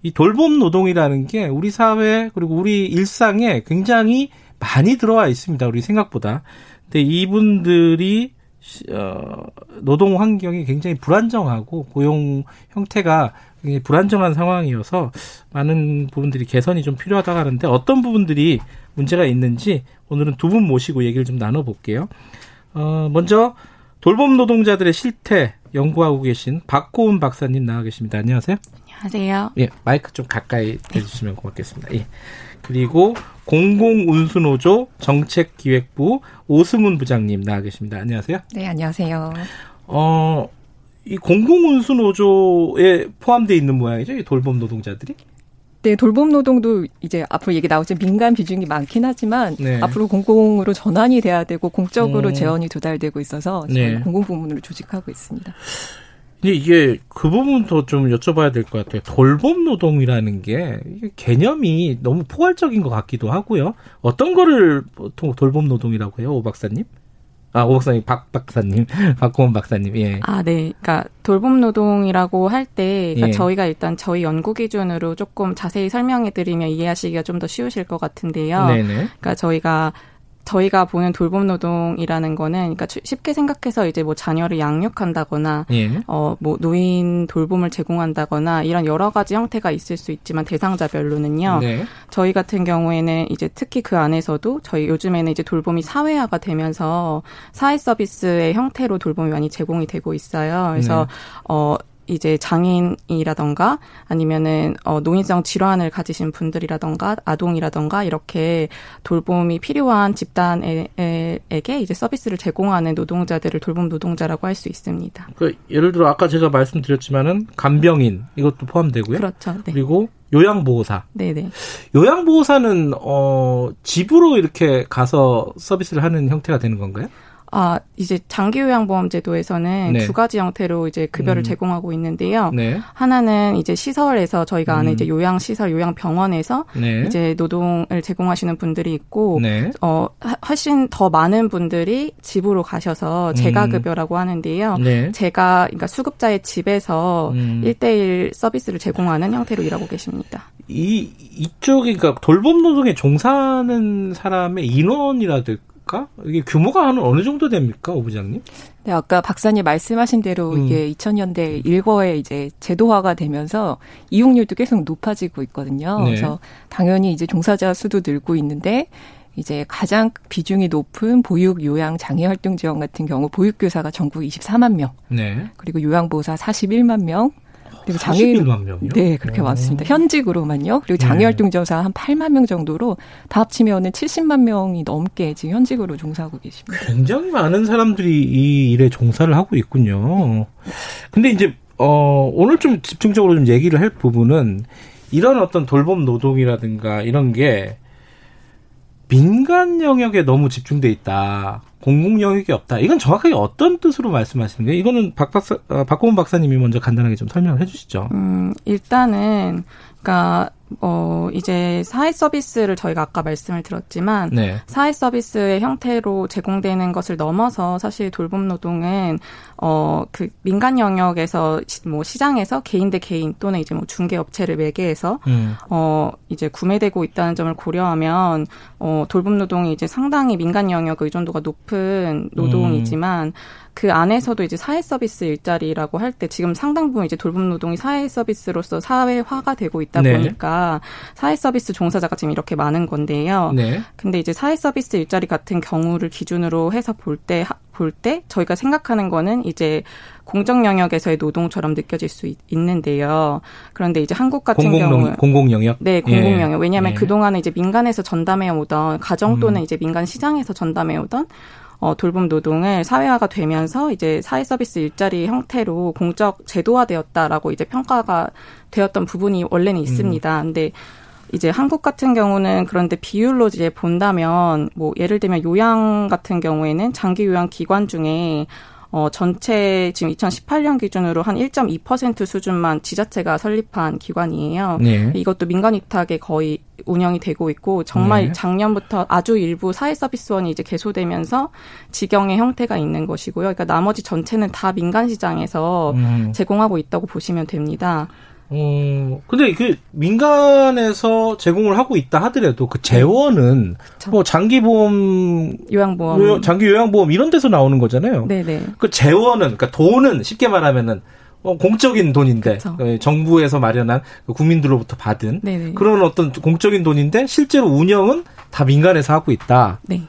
이 돌봄 노동이라는 게 우리 사회 그리고 우리 일상에 굉장히 많이 들어와 있습니다. 우리 생각보다. 근데 이분들이 어, 노동 환경이 굉장히 불안정하고 고용 형태가 굉장히 불안정한 상황이어서 많은 부분들이 개선이 좀 필요하다고 하는데 어떤 부분들이 문제가 있는지 오늘은 두 분 모시고 얘기를 좀 나눠볼게요. 어, 먼저 돌봄 노동자들의 실태 연구하고 계신 박고은 박사님 나와 계십니다. 안녕하세요. 안녕하세요. 예, 마이크 좀 가까이 대주시면 네. 고맙겠습니다. 예. 그리고 공공운수노조 정책기획부 오승훈 부장님 나와 계십니다. 안녕하세요. 네, 안녕하세요. 어, 이 공공운수노조에 포함되어 있는 모양이죠? 이 돌봄 노동자들이? 네, 돌봄 노동도 이제 앞으로 얘기 나오지 민간 비중이 많긴 하지만 네. 앞으로 공공으로 전환이 돼야 되고 공적으로 음. 재원이 도달되고 있어서 네. 공공 부문으로 조직하고 있습니다. 근데 이게 그 부분도 좀 여쭤봐야 될 것 같아요. 돌봄 노동이라는 게 개념이 너무 포괄적인 것 같기도 하고요. 어떤 거를 보통 돌봄 노동이라고 해요, 오 박사님? 아, 오 박사님, 박 박사님, 박고은 박사님, 예. 아, 네. 그러니까 돌봄 노동이라고 할 때, 그러니까 예. 저희가 일단 저희 연구 기준으로 조금 자세히 설명해드리면 이해하시기가 좀 더 쉬우실 것 같은데요. 네네. 그러니까 저희가 저희가 보는 돌봄 노동이라는 거는, 그러니까 쉽게 생각해서 이제 뭐 자녀를 양육한다거나, 예. 어, 뭐 노인 돌봄을 제공한다거나 이런 여러 가지 형태가 있을 수 있지만 대상자별로는요. 네. 저희 같은 경우에는 이제 특히 그 안에서도 저희 요즘에는 이제 돌봄이 사회화가 되면서 사회 서비스의 형태로 돌봄이 많이 제공이 되고 있어요. 그래서 네. 어. 이제 장애인이라던가 아니면은 어, 노인성 질환을 가지신 분들이라던가 아동이라던가 이렇게 돌봄이 필요한 집단에게 이제 서비스를 제공하는 노동자들을 돌봄 노동자라고 할 수 있습니다. 그 예를 들어 아까 제가 말씀드렸지만은 간병인 이것도 포함되고요. 그렇죠. 네. 그리고 요양보호사. 네네. 요양보호사는 어, 집으로 이렇게 가서 서비스를 하는 형태가 되는 건가요? 아, 이제 장기요양보험제도에서는 네. 두 가지 형태로 이제 급여를 음. 제공하고 있는데요. 네. 하나는 이제 시설에서 저희가 음. 아는 이제 요양시설, 요양병원에서 네. 이제 노동을 제공하시는 분들이 있고, 네. 어, 훨씬 더 많은 분들이 집으로 가셔서 재가급여라고 하는데요. 네. 재가, 그러니까 수급자의 집에서 음. 일 대일 서비스를 제공하는 형태로 일하고 계십니다. 이, 이쪽이, 그러니까 돌봄 노동에 종사하는 사람의 인원이라 될까요? 이게 규모가 한 어느 정도 됩니까, 오 부장님? 네, 아까 박사님 말씀하신 대로 음. 이게 이천 년대 일거에 이제 제도화가 되면서 이용률도 계속 높아지고 있거든요. 네. 그래서 당연히 이제 종사자 수도 늘고 있는데 이제 가장 비중이 높은 보육, 요양, 장애 활동 지원 같은 경우 보육교사가 전국 이십사만 명, 네. 그리고 요양보호사 사십일만 명, 그리고 장애인 사십일만 명이요? 네, 그렇게 많습니다. 현직으로만요. 그리고 장애 활동 지원사 한 팔만 명 정도로 다 합치면은 칠십만 명이 넘게 지금 현직으로 종사하고 계십니다. 굉장히 많은 사람들이 이 일에 종사를 하고 있군요. 근데 이제 어, 오늘 좀 집중적으로 좀 얘기를 할 부분은 이런 어떤 돌봄 노동이라든가 이런 게 민간 영역에 너무 집중돼 있다. 공공 영역이 없다. 이건 정확하게 어떤 뜻으로 말씀하시는 거예요? 이거는 박 박사, 박고은 박사님이 먼저 간단하게 좀 설명을 해주시죠. 음, 일단은, 그러니까 어, 이제 사회 서비스를 저희가 아까 말씀을 들었지만 네. 사회 서비스의 형태로 제공되는 것을 넘어서 사실 돌봄 노동은 어, 그 민간 영역에서 시, 뭐 시장에서 개인 대 개인 또는 이제 뭐 중개 업체를 매개해서 음. 어, 이제 구매되고 있다는 점을 고려하면 어, 돌봄 노동이 이제 상당히 민간 영역 의존도가 높은 노동이지만 음. 그 안에서도 이제 사회 서비스 일자리라고 할 때 지금 상당 부분 이제 돌봄 노동이 사회 서비스로서 사회화가 되고 있다 네. 보니까 사회 서비스 종사자가 지금 이렇게 많은 건데요. 네. 근데 이제 사회 서비스 일자리 같은 경우를 기준으로 해서 볼 때 볼 때 저희가 생각하는 거는 이제 공적 영역에서의 노동처럼 느껴질 수 있, 있는데요. 그런데 이제 한국 같은 경우는 공공 영역, 네, 공공 예. 영역. 왜냐하면 예. 그 동안에 이제 민간에서 전담해 오던 가정 또는 음. 이제 민간 시장에서 전담해 오던 어, 돌봄 노동을 사회화가 되면서 이제 사회 서비스 일자리 형태로 공적 제도화되었다라고 이제 평가가 되었던 부분이 원래는 있습니다. 음. 근데 이제 한국 같은 경우는 그런데 비율로 이제 본다면 뭐 예를 들면 요양 같은 경우에는 장기 요양 기관 중에 어, 전체 지금 이천십팔 년 기준으로 한 일 점 이 퍼센트 수준만 지자체가 설립한 기관이에요. 네. 이것도 민간 위탁에 거의 운영이 되고 있고 정말 네. 작년부터 아주 일부 사회서비스원이 이제 개소되면서 직영의 형태가 있는 것이고요. 그러니까 나머지 전체는 다 민간 시장에서 음. 제공하고 있다고 보시면 됩니다. 어, 근데 그 민간에서 제공을 하고 있다 하더라도 그 재원은 그쵸. 뭐 장기보험, 요양보험, 요양, 장기 요양보험 이런 데서 나오는 거잖아요. 네네. 그 재원은, 그러니까 돈은 쉽게 말하면은 어, 공적인 돈인데 그쵸. 정부에서 마련한 국민들로부터 받은 네네. 그런 어떤 공적인 돈인데 실제로 운영은 다 민간에서 하고 있다. 네.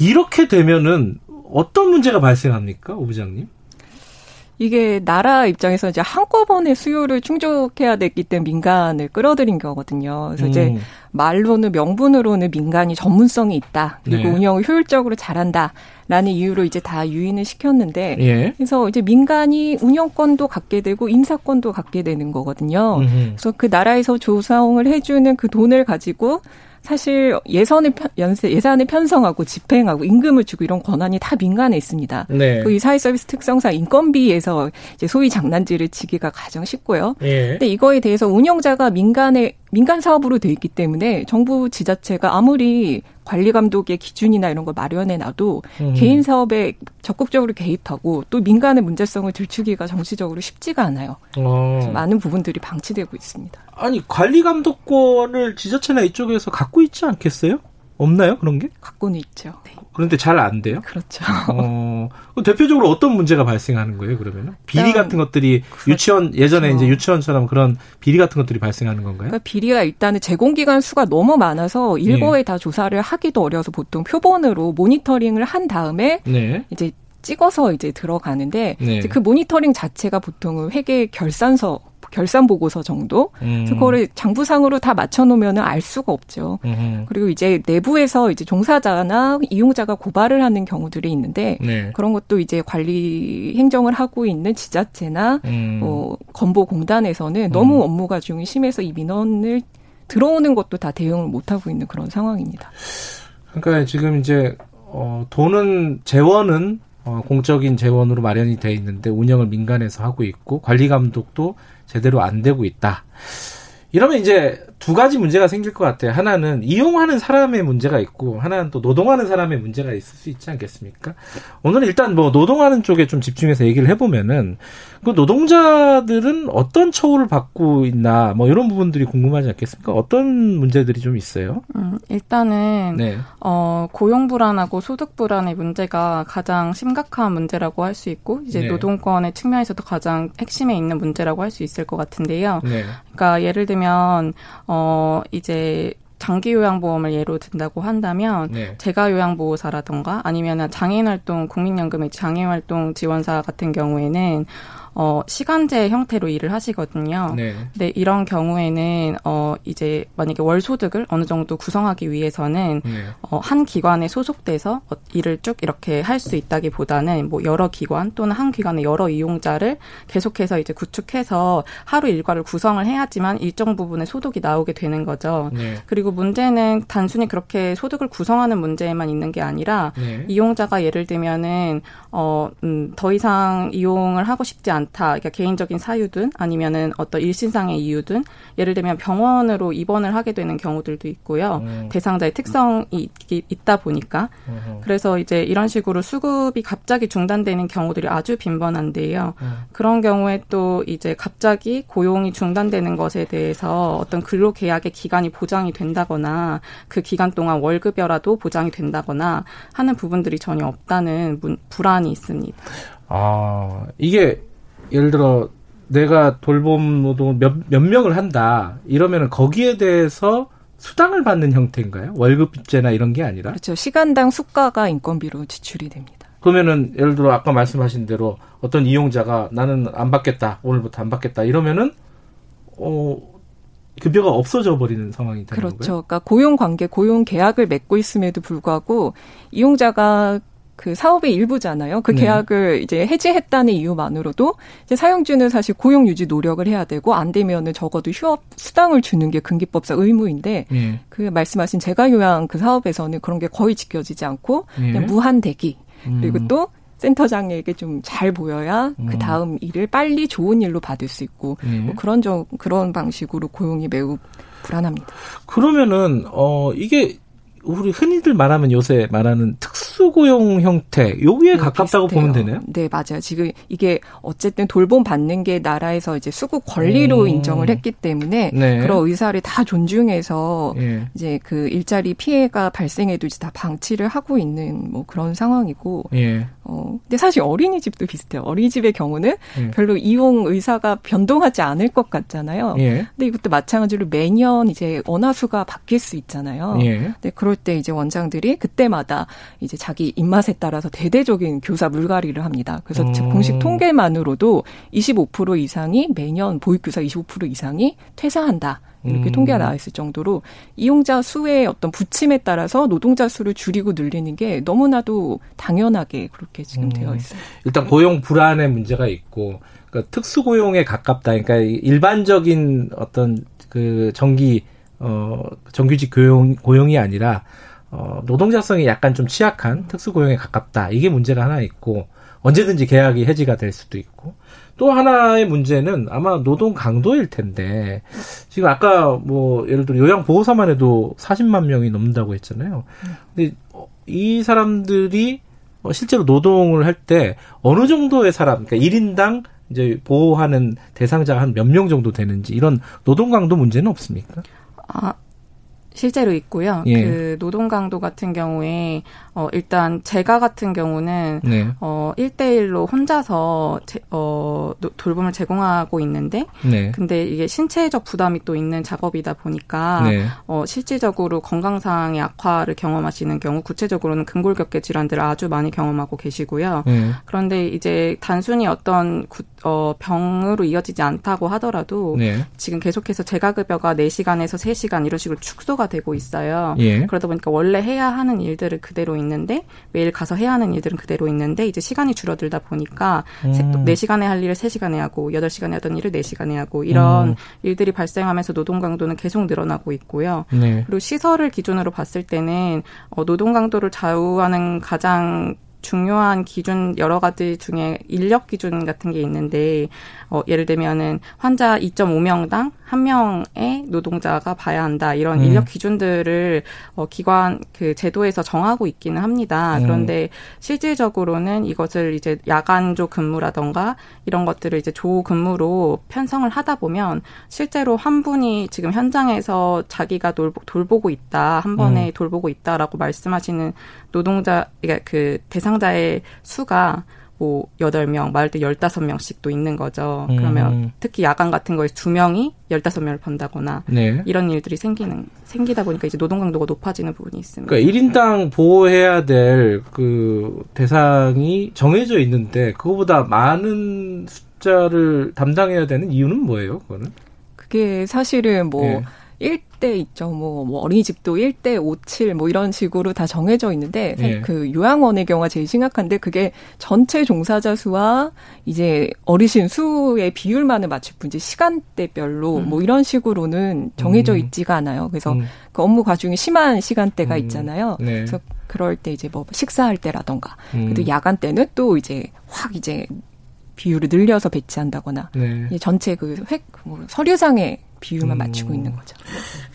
이렇게 되면은 어떤 문제가 발생합니까, 오 부장님? 이게 나라 입장에서 이제 한꺼번에 수요를 충족해야 됐기 때문에 민간을 끌어들인 거거든요. 그래서 음. 이제 말로는 명분으로는 민간이 전문성이 있다. 그리고 네. 운영을 효율적으로 잘한다. 라는 이유로 이제 다 유인을 시켰는데 예. 그래서 이제 민간이 운영권도 갖게 되고 인사권도 갖게 되는 거거든요. 음흠. 그래서 그 나라에서 조성을 해주는 그 돈을 가지고 사실 예산을 예산을 편성하고 집행하고 임금을 주고 이런 권한이 다 민간에 있습니다. 네. 그 이 사회 서비스 특성상 인건비에서 이제 소위 장난질을 치기가 가장 쉽고요. 예. 근데 이거에 대해서 운영자가 민간에 민간 사업으로 돼 있기 때문에 정부 지자체가 아무리 관리 감독의 기준이나 이런 걸 마련해놔도 음. 개인 사업에 적극적으로 개입하고 또 민간의 문제성을 들추기가 정치적으로 쉽지가 않아요. 어. 많은 부분들이 방치되고 있습니다. 아니 관리 감독권을 지자체나 이쪽에서 갖고 있지 않겠어요? 없나요? 그런 게? 갖고는 있죠. 네. 그런데 잘 안 돼요? 그렇죠. 어, 대표적으로 어떤 문제가 발생하는 거예요, 그러면? 비리 같은 것들이, 그렇죠. 유치원, 예전에 이제 유치원처럼 그런 비리 같은 것들이 발생하는 건가요? 그러니까 비리가 일단은 제공기관 수가 너무 많아서 일거에 네. 다 조사를 하기도 어려워서 보통 표본으로 모니터링을 한 다음에 네. 이제 찍어서 이제 들어가는데 네. 이제 그 모니터링 자체가 보통은 회계 결산서 결산 보고서 정도. 음. 그거를 장부상으로 다 맞춰 놓으면은 알 수가 없죠. 음. 그리고 이제 내부에서 이제 종사자나 이용자가 고발을 하는 경우들이 있는데 네. 그런 것도 이제 관리 행정을 하고 있는 지자체나 음. 어, 건보공단에서는 음. 너무 업무 과중이 심해서 이 민원을 들어오는 것도 다 대응을 못 하고 있는 그런 상황입니다. 그러니까 지금 이제 어, 돈은 재원은 어, 공적인 재원으로 마련이 돼 있는데 운영을 민간에서 하고 있고 관리 감독도 제대로 안 되고 있다. 이러면 이제 두 가지 문제가 생길 것 같아요. 하나는 이용하는 사람의 문제가 있고 하나는 또 노동하는 사람의 문제가 있을 수 있지 않겠습니까? 오늘은 일단 뭐 노동하는 쪽에 좀 집중해서 얘기를 해보면은 그 노동자들은 어떤 처우를 받고 있나 뭐 이런 부분들이 궁금하지 않겠습니까? 어떤 문제들이 좀 있어요? 음, 일단은 네. 어, 고용 불안하고 소득 불안의 문제가 가장 심각한 문제라고 할 수 있고 이제 네. 노동권의 측면에서도 가장 핵심에 있는 문제라고 할 수 있을 것 같은데요. 네. 그러니까 예를 들면 어, 이제 장기 요양보험을 예로 든다고 한다면 네. 재가 요양보호사라든가 아니면 장애인활동 국민연금의 장애활동 지원사 같은 경우에는 어, 시간제 형태로 일을 하시거든요. 네. 근데 이런 경우에는 어, 이제 만약에 월 소득을 어느 정도 구성하기 위해서는 네. 어, 한 기관에 소속돼서 일을 쭉 이렇게 할 수 있다기보다는 뭐 여러 기관 또는 한 기관의 여러 이용자를 계속해서 이제 구축해서 하루 일과를 구성을 해야지만 일정 부분의 소득이 나오게 되는 거죠. 네. 그리고 문제는 단순히 그렇게 소득을 구성하는 문제에만 있는 게 아니라 네. 이용자가 예를 들면은 어, 음, 더 이상 이용을 하고 싶지 않 않다. 그러니까 개인적인 사유든 아니면은 어떤 일신상의 이유든 예를 들면 병원으로 입원을 하게 되는 경우들도 있고요. 음. 대상자의 특성이 있, 있다 보니까 음. 그래서 이제 이런 식으로 수급이 갑자기 중단되는 경우들이 아주 빈번한데요. 음. 그런 경우에 또 이제 갑자기 고용이 중단되는 것에 대해서 어떤 근로 계약의 기간이 보장이 된다거나 그 기간 동안 월급여라도 보장이 된다거나 하는 부분들이 전혀 없다는 문, 불안이 있습니다. 아 이게 예를 들어 내가 돌봄 노동을 몇, 몇 명을 한다 이러면은 거기에 대해서 수당을 받는 형태인가요? 월급제나 이런 게 아니라? 그렇죠. 시간당 수가가 인건비로 지출이 됩니다. 그러면은 예를 들어 아까 말씀하신 대로 어떤 이용자가 나는 안 받겠다 오늘부터 안 받겠다 이러면은 어 급여가 없어져 버리는 상황이 되는 거예요? 그렇죠. 그러니까 고용 관계 고용 계약을 맺고 있음에도 불구하고 이용자가 그 사업의 일부잖아요. 그 계약을 네. 이제 해지했다는 이유만으로도 이제 사용주는 사실 고용 유지 노력을 해야 되고 안 되면은 적어도 휴업 수당을 주는 게 근기법상 의무인데 네. 그 말씀하신 재가요양 그 사업에서는 그런 게 거의 지켜지지 않고 네. 그냥 무한 대기 음. 그리고 또 센터장에게 좀 잘 보여야 음. 그 다음 일을 빨리 좋은 일로 받을 수 있고 네. 뭐 그런 저 그런 방식으로 고용이 매우 불안합니다. 그러면은 어 이게 우리 흔히들 말하면 요새 말하는 특수고용 형태 여기에 네, 가깝다고 비슷해요. 보면 되나요? 네, 맞아요. 지금 이게 어쨌든 돌봄 받는 게 나라에서 이제 수급 권리로 음. 인정을 했기 때문에 네. 그런 의사를 다 존중해서 네. 이제 그 일자리 피해가 발생해도 이제 다 방치를 하고 있는 뭐 그런 상황이고. 네. 어, 근데 사실 어린이집도 비슷해요. 어린이집의 경우는 네. 별로 이용 의사가 변동하지 않을 것 같잖아요. 네. 근데 이것도 마찬가지로 매년 이제 원화수가 바뀔 수 있잖아요. 네. 근데 그럴 때 이제 원장들이 그때마다 이제 자기 입맛에 따라서 대대적인 교사 물갈이를 합니다. 그래서 음. 공식 통계만으로도 이십오 퍼센트 이상이 매년 보육교사 이십오 퍼센트 이상이 퇴사한다. 이렇게 음. 통계가 나와 있을 정도로 이용자 수의 어떤 부침에 따라서 노동자 수를 줄이고 늘리는 게 너무나도 당연하게 그렇게 지금 음. 되어 있어요. 일단 고용 불안의 문제가 있고 그러니까 특수고용에 가깝다. 그러니까 일반적인 어떤 그 정기 어, 정규직 고용, 고용이 아니라, 어, 노동자성이 약간 좀 취약한 특수고용에 가깝다. 이게 문제가 하나 있고, 언제든지 계약이 해지가 될 수도 있고, 또 하나의 문제는 아마 노동 강도일 텐데, 지금 아까 뭐, 예를 들어 요양보호사만 해도 사십만 명이 넘는다고 했잖아요. 근데 이 사람들이 실제로 노동을 할 때, 어느 정도의 사람, 그러니까 일 인당 이제 보호하는 대상자가 한 몇 명 정도 되는지, 이런 노동 강도 문제는 없습니까? 아, 실제로 있고요. 예. 그 노동 강도 같은 경우에 어 일단 제가 같은 경우는 네. 어 일 대일로 혼자서 제, 어 노, 돌봄을 제공하고 있는데 네. 근데 이게 신체적 부담이 또 있는 작업이다 보니까 네. 어 실질적으로 건강상의 악화를 경험하시는 경우 구체적으로는 근골격계 질환들을 아주 많이 경험하고 계시고요. 네. 그런데 이제 단순히 어떤 구, 어 병으로 이어지지 않다고 하더라도 네. 지금 계속해서 재가 급여가 네 시간에서 세 시간 이런 식으로 축소가 되고 있어요. 예. 그러다 보니까 원래 해야 하는 일들을 그대로 있는데 매일 가서 해야 하는 일들은 그대로 있는데 이제 시간이 줄어들다 보니까 음. 네 시간에 할 일을 세 시간에 하고 여덟 시간에 하던 일을 네 시간에 하고 이런 음. 일들이 발생하면서 노동 강도는 계속 늘어나고 있고요. 네. 그리고 시설을 기준으로 봤을 때는 노동 강도를 좌우하는 가장 중요한 기준 여러 가지 중에 인력 기준 같은 게 있는데 어, 예를 들면은 환자 이 점 오 명당 한 명의 노동자가 봐야 한다 이런 음. 인력 기준들을 어, 기관 그 제도에서 정하고 있기는 합니다. 음. 그런데 실질적으로는 이것을 이제 야간조 근무라던가 이런 것들을 이제 조 근무로 편성을 하다 보면 실제로 한 분이 지금 현장에서 자기가 돌보, 돌보고 있다 한 번에 음. 돌보고 있다라고 말씀하시는 노동자 그러니까 그 대상 상자의 수가 여덟 명, 마을 때 열다섯 명씩 또 있는 거죠. 그러면 음. 특히 야간 같은 거에 두 명이 열다섯 명을 번다거나 네. 이런 일들이 생기는, 생기다 보니까 이제 노동 강도가 높아지는 부분이 있습니다. 그러니까 일 인당 보호해야 될 그 대상이 정해져 있는데 그거보다 많은 숫자를 담당해야 되는 이유는 뭐예요, 그거는? 그게 사실은 뭐 네. 일 대 있죠. 뭐, 뭐 어린이집도 일 대 오, 칠 뭐 이런 식으로 다 정해져 있는데 예. 그 요양원의 경우가 제일 심각한데 그게 전체 종사자 수와 이제 어르신 수의 비율만을 맞출 뿐이지 시간대별로 음. 뭐 이런 식으로는 정해져 음. 있지가 않아요. 그래서 음. 그 업무 과중이 심한 시간대가 음. 있잖아요. 네. 그래서 그럴 때 이제 뭐 식사할 때라던가 음. 그래도 야간 때는 또 이제 확 이제 비율을 늘려서 배치한다거나 네. 전체 그 획, 뭐 서류상의 비율만 음. 맞추고 있는 거죠.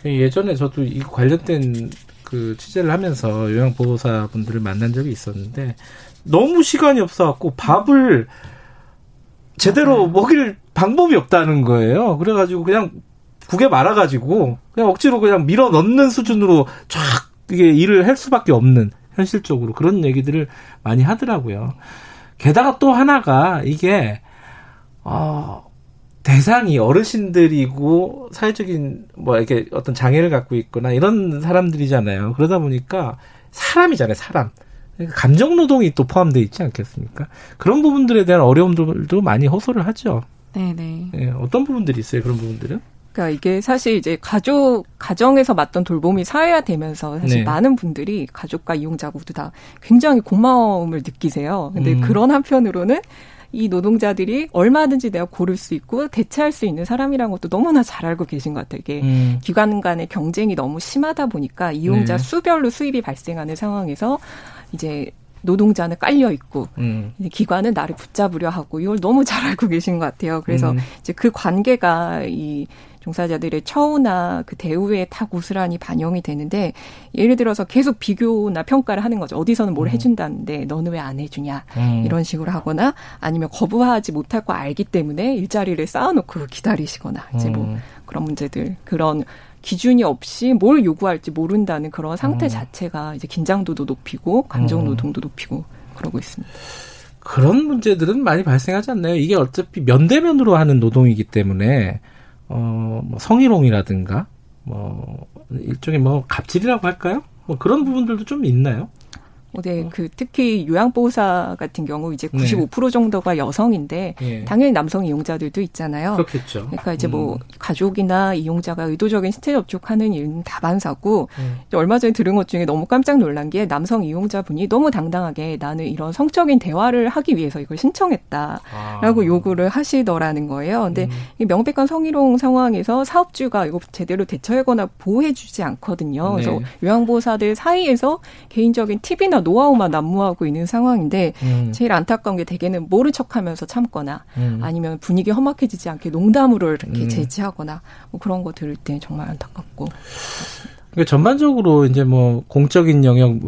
예전에 저도 이 관련된 그 취재를 하면서 요양보호사분들을 만난 적이 있었는데 너무 시간이 없어갖고 밥을 제대로 먹일 방법이 없다는 거예요. 그래가지고 그냥 국에 말아가지고 그냥 억지로 그냥 밀어 넣는 수준으로 쫙 이게 일을 할 수밖에 없는 현실적으로 그런 얘기들을 많이 하더라고요. 게다가 또 하나가 이게 어. 대상이 어르신들이고 사회적인 뭐 이렇게 어떤 장애를 갖고 있거나 이런 사람들이잖아요. 그러다 보니까 사람이잖아요, 사람. 그러니까 감정 노동이 또 포함되어 있지 않겠습니까? 그런 부분들에 대한 어려움들도 많이 호소를 하죠. 네네. 네, 어떤 부분들이 있어요, 그런 부분들은? 그러니까 이게 사실 이제 가족, 가정에서 맞던 돌봄이 사회화되면서 사실 네. 많은 분들이 가족과 이용자 모두 다 굉장히 고마움을 느끼세요. 근데 음. 그런 한편으로는 이 노동자들이 얼마든지 내가 고를 수 있고 대체할 수 있는 사람이라는 것도 너무나 잘 알고 계신 것 같아요. 이게 음. 기관 간의 경쟁이 너무 심하다 보니까 이용자 네. 수별로 수입이 발생하는 상황에서 이제 노동자는 깔려 있고 음. 기관은 나를 붙잡으려 하고 이걸 너무 잘 알고 계신 것 같아요. 그래서 음. 이제 그 관계가 이 종사자들의 처우나 그 대우에 다 고스란히 반영이 되는데 예를 들어서 계속 비교나 평가를 하는 거죠. 어디서는 뭘 음. 해준다는데 너는 왜 안 해주냐 음. 이런 식으로 하거나 아니면 거부하지 못할 거 알기 때문에 일자리를 쌓아놓고 기다리시거나 이제 뭐 음. 그런 문제들 그런 기준이 없이 뭘 요구할지 모른다는 그런 상태 음. 자체가 이제 긴장도도 높이고 감정 노동도 음. 높이고 그러고 있습니다. 그런 문제들은 많이 발생하지 않나요? 이게 어차피 면대면으로 하는 노동이기 때문에. 어, 뭐, 성희롱이라든가, 뭐, 일종의 뭐, 갑질이라고 할까요? 뭐, 그런 부분들도 좀 있나요? 네, 그, 특히 요양보호사 같은 경우 이제 구십오 퍼센트 네. 정도가 여성인데, 네. 당연히 남성 이용자들도 있잖아요. 그렇겠죠. 그러니까 이제 뭐, 음. 가족이나 이용자가 의도적인 신체 접촉하는 일은 다반사고, 음. 얼마 전에 들은 것 중에 너무 깜짝 놀란 게 남성 이용자분이 너무 당당하게 나는 이런 성적인 대화를 하기 위해서 이걸 신청했다라고 아. 요구를 하시더라는 거예요. 근데 음. 이 명백한 성희롱 상황에서 사업주가 이거 제대로 대처하거나 보호해주지 않거든요. 네. 그래서 요양보호사들 사이에서 개인적인 팁이나 노하우만 난무하고 있는 상황인데 음. 제일 안타까운 게 대개는 모른 척하면서 참거나 음. 아니면 분위기 험악해지지 않게 농담으로 이렇게 음. 제지하거나 뭐 그런 거 들을 때 정말 안타깝고. 그러니까 전반적으로 이제 뭐 공적인 영역,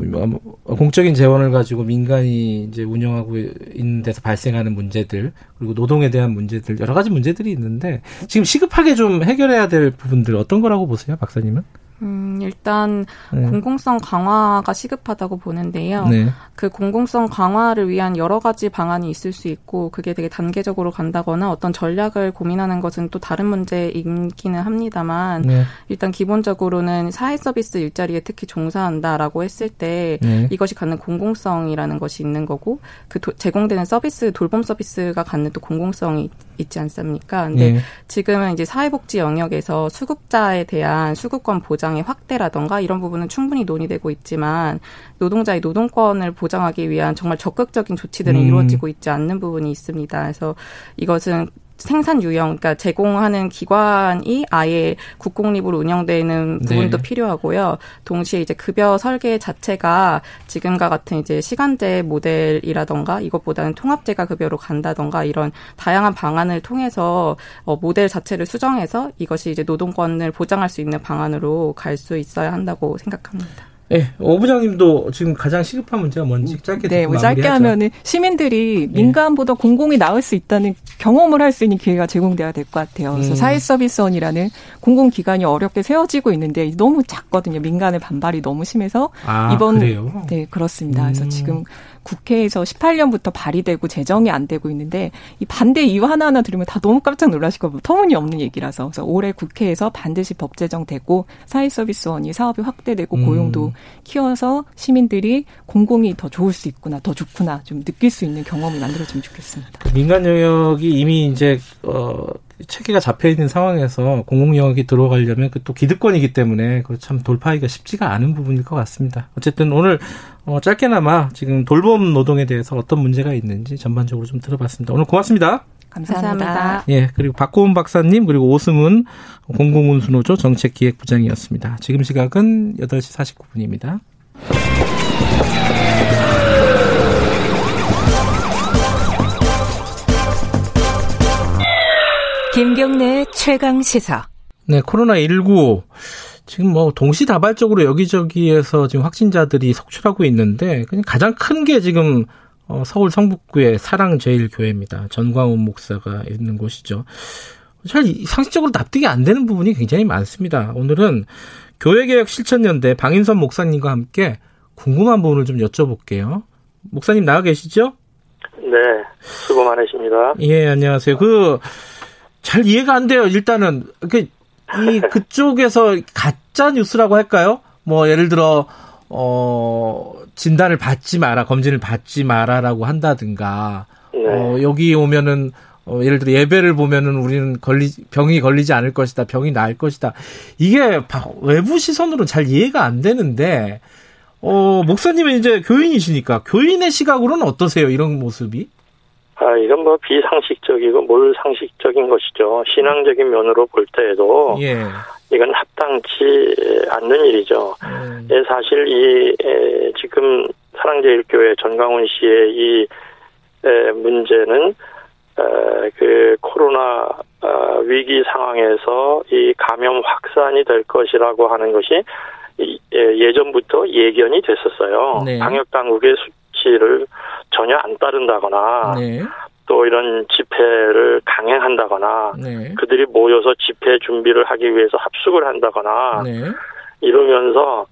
공적인 재원을 가지고 민간이 이제 운영하고 있는 데서 발생하는 문제들 그리고 노동에 대한 문제들 여러 가지 문제들이 있는데 지금 시급하게 좀 해결해야 될 부분들 어떤 거라고 보세요, 박사님은? 음, 일단 네. 공공성 강화가 시급하다고 보는데요. 네. 그 공공성 강화를 위한 여러 가지 방안이 있을 수 있고 그게 되게 단계적으로 간다거나 어떤 전략을 고민하는 것은 또 다른 문제이기는 합니다만 네. 일단 기본적으로는 사회서비스 일자리에 특히 종사한다라고 했을 때 네. 이것이 갖는 공공성이라는 것이 있는 거고 그 도, 제공되는 서비스, 돌봄 서비스가 갖는 또 공공성이 있지 않습니까? 근데 네. 지금은 이제 사회복지 영역에서 수급자에 대한 수급권 보장 확대라던가 이런 부분은 충분히 논의되고 있지만 노동자의 노동권을 보장하기 위한 정말 적극적인 조치들은 음. 이루어지고 있지 않는 부분이 있습니다. 그래서 이것은 생산 유형, 그러니까 제공하는 기관이 아예 국공립으로 운영되는 부분도 네. 필요하고요. 동시에 이제 급여 설계 자체가 지금과 같은 이제 시간제 모델이라던가 이것보다는 통합제가 급여로 간다던가 이런 다양한 방안을 통해서 어, 모델 자체를 수정해서 이것이 이제 노동권을 보장할 수 있는 방안으로 갈 수 있어야 한다고 생각합니다. 네, 오 부장님도 지금 가장 시급한 문제가 뭔지 짧게 네, 마무리하죠. 짧게 하면은 시민들이 민간보다 네. 공공이 나을 수 있다는 경험을 할 수 있는 기회가 제공돼야 될 것 같아요. 그래서 음. 사회서비스원이라는 공공기관이 어렵게 세워지고 있는데 너무 작거든요. 민간의 반발이 너무 심해서 아, 이번 그래요? 네, 그렇습니다. 음. 그래서 지금 국회에서 십팔 년부터 발의되고 제정이 안 되고 있는데 이 반대 이유 하나하나 들으면 다 너무 깜짝 놀라실 거고 터무니없는 얘기라서 그래서 올해 국회에서 반드시 법 제정되고 사회서비스원이 사업이 확대되고 음. 고용도 키워서 시민들이 공공이 더 좋을 수 있구나 더 좋구나 좀 느낄 수 있는 경험을 만들어주면 좋겠습니다. 그 민간 영역이 이미 이제 어, 체계가 잡혀 있는 상황에서 공공 영역이 들어가려면 그 또 기득권이기 때문에 그 참 돌파하기가 쉽지가 않은 부분일 것 같습니다. 어쨌든 오늘 어, 짧게나마 지금 돌봄 노동에 대해서 어떤 문제가 있는지 전반적으로 좀 들어봤습니다. 오늘 고맙습니다. 감사합니다. 감사합니다. 예, 그리고 박고은 박사님 그리고 오승훈 공공운수노조 정책기획부장이었습니다. 지금 시각은 여덟 시 사십구 분입니다. 김경래 최강시사. 네, 코로나십구 지금 뭐 동시다발적으로 여기저기에서 지금 확진자들이 속출하고 있는데 그냥 가장 큰 게 지금 어, 서울 성북구의 사랑제일교회입니다. 전광훈 목사가 있는 곳이죠. 잘 상식적으로 납득이 안 되는 부분이 굉장히 많습니다. 오늘은 교회개혁 실천연대 방인선 목사님과 함께 궁금한 부분을 좀 여쭤볼게요. 목사님 나와 계시죠? 네, 수고 많으십니다. 예, 안녕하세요. 그, 잘 이해가 안 돼요. 일단은 그, 이 그쪽에서 가짜 뉴스라고 할까요? 뭐 예를 들어 어, 진단을 받지 마라, 검진을 받지 마라라고 한다든가, 네. 어, 여기 오면은, 어, 예를 들어 예배를 보면은 우리는 걸리, 병이 걸리지 않을 것이다, 병이 나을 것이다. 이게 외부 시선으로는 잘 이해가 안 되는데, 어, 목사님은 이제 교인이시니까, 교인의 시각으로는 어떠세요, 이런 모습이? 아, 이건 뭐 비상식적이고 몰상식적인 것이죠. 신앙적인 면으로 볼 때에도. 예. 이건 합당치 않는 일이죠. 음. 예, 사실 이 에, 지금 사랑제일교회 전광훈 씨의 이 에, 문제는 에, 그 코로나 어, 위기 상황에서 이 감염 확산이 될 것이라고 하는 것이 이, 에, 예전부터 예견이 됐었어요. 네. 방역 당국의 수치를 전혀 안 따른다거나. 네. 또 이런 집회를 강행한다거나 네. 그들이 모여서 집회 준비를 하기 위해서 합숙을 한다거나 네. 이러면서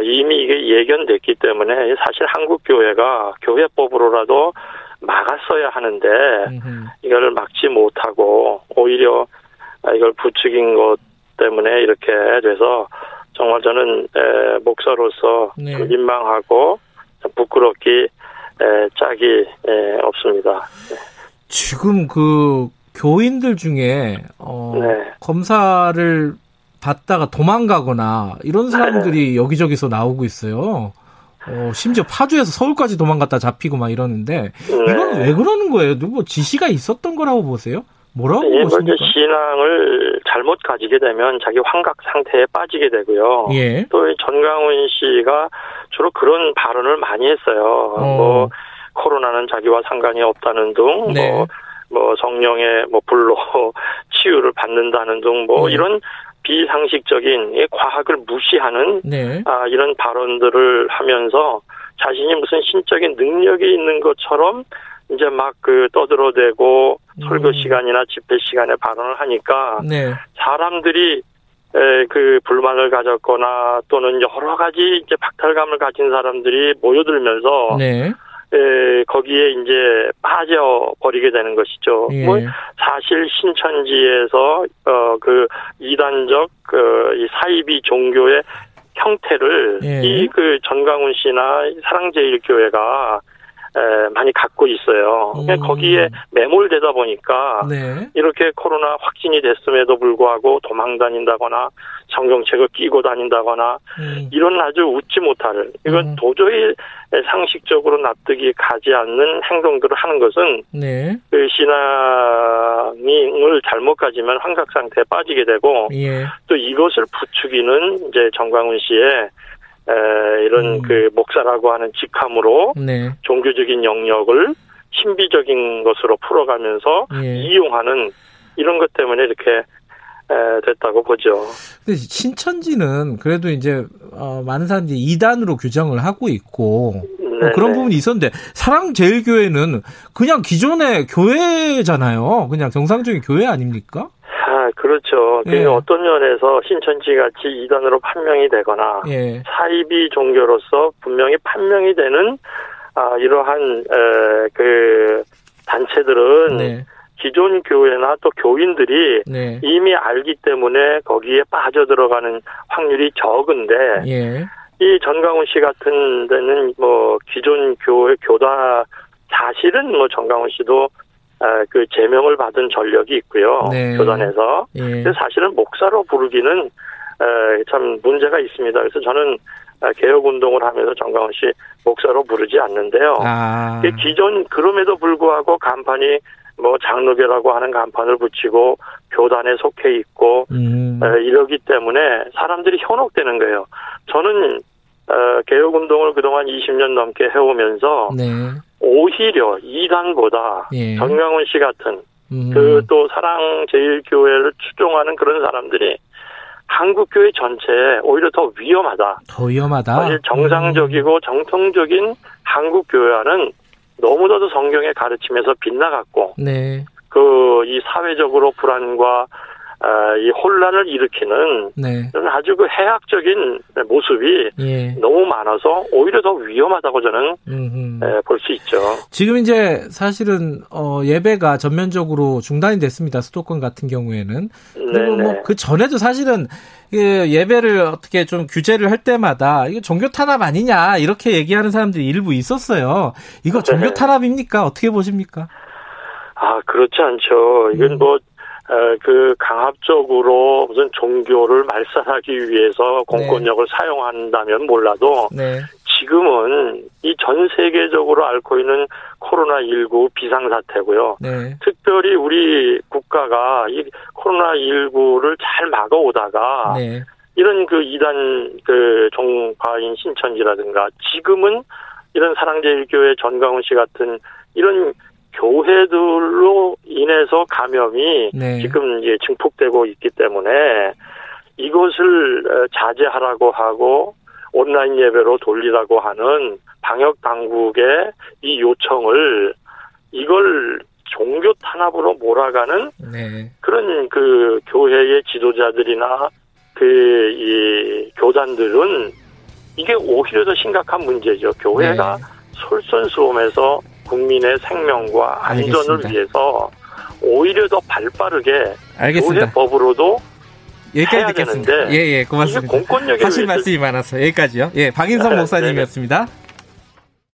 이미 이게 예견됐기 때문에 사실 한국 교회가 교회법으로라도 막았어야 하는데 음흠. 이걸 막지 못하고 오히려 이걸 부추긴 것 때문에 이렇게 돼서 정말 저는 목사로서 네. 민망하고 부끄럽기 에, 짝이 에, 없습니다. 네. 지금 그 교인들 중에 어, 네. 검사를 받다가 도망가거나 이런 사람들이 네. 여기저기서 나오고 있어요. 어, 심지어 파주에서 서울까지 도망갔다 잡히고 막 이러는데 네. 이건 왜 그러는 거예요? 누구 지시가 있었던 거라고 보세요? 뭐라고 네, 보십니까? 신앙을 잘못 가지게 되면 자기 환각 상태에 빠지게 되고요. 예. 또 전광훈 씨가 주로 그런 발언을 많이 했어요. 어. 뭐 코로나는 자기와 상관이 없다는 등, 네. 뭐, 뭐 성령의 뭐 불로 치유를 받는다는 등, 뭐 네. 이런 비상식적인 과학을 무시하는 네. 아, 이런 발언들을 하면서 자신이 무슨 신적인 능력이 있는 것처럼. 이제 막 그 떠들어대고 음. 설교 시간이나 집회 시간에 발언을 하니까 네. 사람들이 에 그 불만을 가졌거나 또는 여러 가지 이제 박탈감을 가진 사람들이 모여들면서 네. 에 거기에 이제 빠져버리게 되는 것이죠. 예. 뭐 사실 신천지에서 어 그 이단적 그 이 사이비 종교의 형태를 예. 이 그 전광훈 씨나 사랑제일교회가 에, 많이 갖고 있어요. 음. 거기에 매몰되다 보니까 네. 이렇게 코로나 확진이 됐음에도 불구하고 도망다닌다거나 성경책을 끼고 다닌다거나 음. 이런 아주 웃지 못할 이건 음. 도저히 상식적으로 납득이 가지 않는 행동들을 하는 것은 네. 그 신앙을 잘못 가지면 환각 상태에 빠지게 되고 예. 또 이것을 부추기는 이제 전광훈 씨의 에, 이런 음. 그 목사라고 하는 직함으로 네. 종교적인 영역을 신비적인 것으로 풀어가면서 예. 이용하는 이런 것 때문에 이렇게 에, 됐다고 보죠. 근데 신천지는 그래도 이제 어, 많은 사람들이 이단으로 규정을 하고 있고 뭐 그런 부분이 있었는데 사랑제일교회는 그냥 기존의 교회잖아요. 그냥 정상적인 교회 아닙니까? 아, 그렇죠. 예. 어떤 면에서 신천지같이 이단으로 판명이 되거나 예. 사이비 종교로서 분명히 판명이 되는 아, 이러한 에, 그 단체들은 네. 기존 교회나 또 교인들이 네. 이미 알기 때문에 거기에 빠져들어가는 확률이 적은데 예. 이 전광훈 씨 같은 데는 뭐 기존 교회 교단 사실은 뭐 전광훈 씨도 그 제명을 받은 전력이 있고요. 네. 교단에서. 예. 근데 사실은 목사로 부르기는 참 문제가 있습니다. 그래서 저는 개혁운동을 하면서 전광훈 씨 목사로 부르지 않는데요. 아. 기존 그럼에도 불구하고 간판이 뭐 장로교라고 하는 간판을 붙이고 교단에 속해 있고 음. 에, 이러기 때문에 사람들이 현혹되는 거예요. 저는 에, 개혁운동을 그동안 이십 년 넘게 해오면서 네. 오히려 이단보다 예. 전광훈 씨 같은 음. 그 또 사랑제일교회를 추종하는 그런 사람들이 한국교회 전체에 오히려 더 위험하다. 더 위험하다. 사실 정상적이고 음. 정통적인 한국교회와는 너무나도 성경의 가르침에서 빗나갔고, 네. 그 이 사회적으로 불안과 아, 이 혼란을 일으키는 네. 아주 그 해악적인 모습이 예. 너무 많아서 오히려 더 위험하다고 저는 예, 볼 수 있죠. 지금 이제 사실은 어, 예배가 전면적으로 중단이 됐습니다. 수도권 같은 경우에는. 그리고 뭐 그 전에도 사실은 예배를 어떻게 좀 규제를 할 때마다 이거 종교 탄압 아니냐 이렇게 얘기하는 사람들이 일부 있었어요. 이거 종교 네네. 탄압입니까? 어떻게 보십니까? 아 그렇지 않죠. 이건 음. 뭐 그 강압적으로 무슨 종교를 말살하기 위해서 공권력을 네. 사용한다면 몰라도 네. 지금은 이 전 세계적으로 앓고 있는 코로나십구 비상사태고요. 네. 특별히 우리 국가가 이 코로나십구를 잘 막아오다가 네. 이런 그 이단 그 종파인 신천지라든가 지금은 이런 사랑제일교회 전광훈 씨 같은 이런 교회들로 인해서 감염이 네. 지금 이제 증폭되고 있기 때문에 이것을 자제하라고 하고 온라인 예배로 돌리라고 하는 방역 당국의 이 요청을 이걸 종교 탄압으로 몰아가는 네. 그런 그 교회의 지도자들이나 그 이 교단들은 이게 오히려 더 심각한 문제죠. 교회가 네. 솔선수범해서 국민의 생명과 안전을 알겠습니다. 위해서 오히려 더 발빠르게 알겠습니다. 법으로도 여기까지 듣겠습니다. 예예 예, 고맙습니다. 공권력에 하실 말씀이 많아서 여기까지요. 예, 박인선 목사님이었습니다. 네.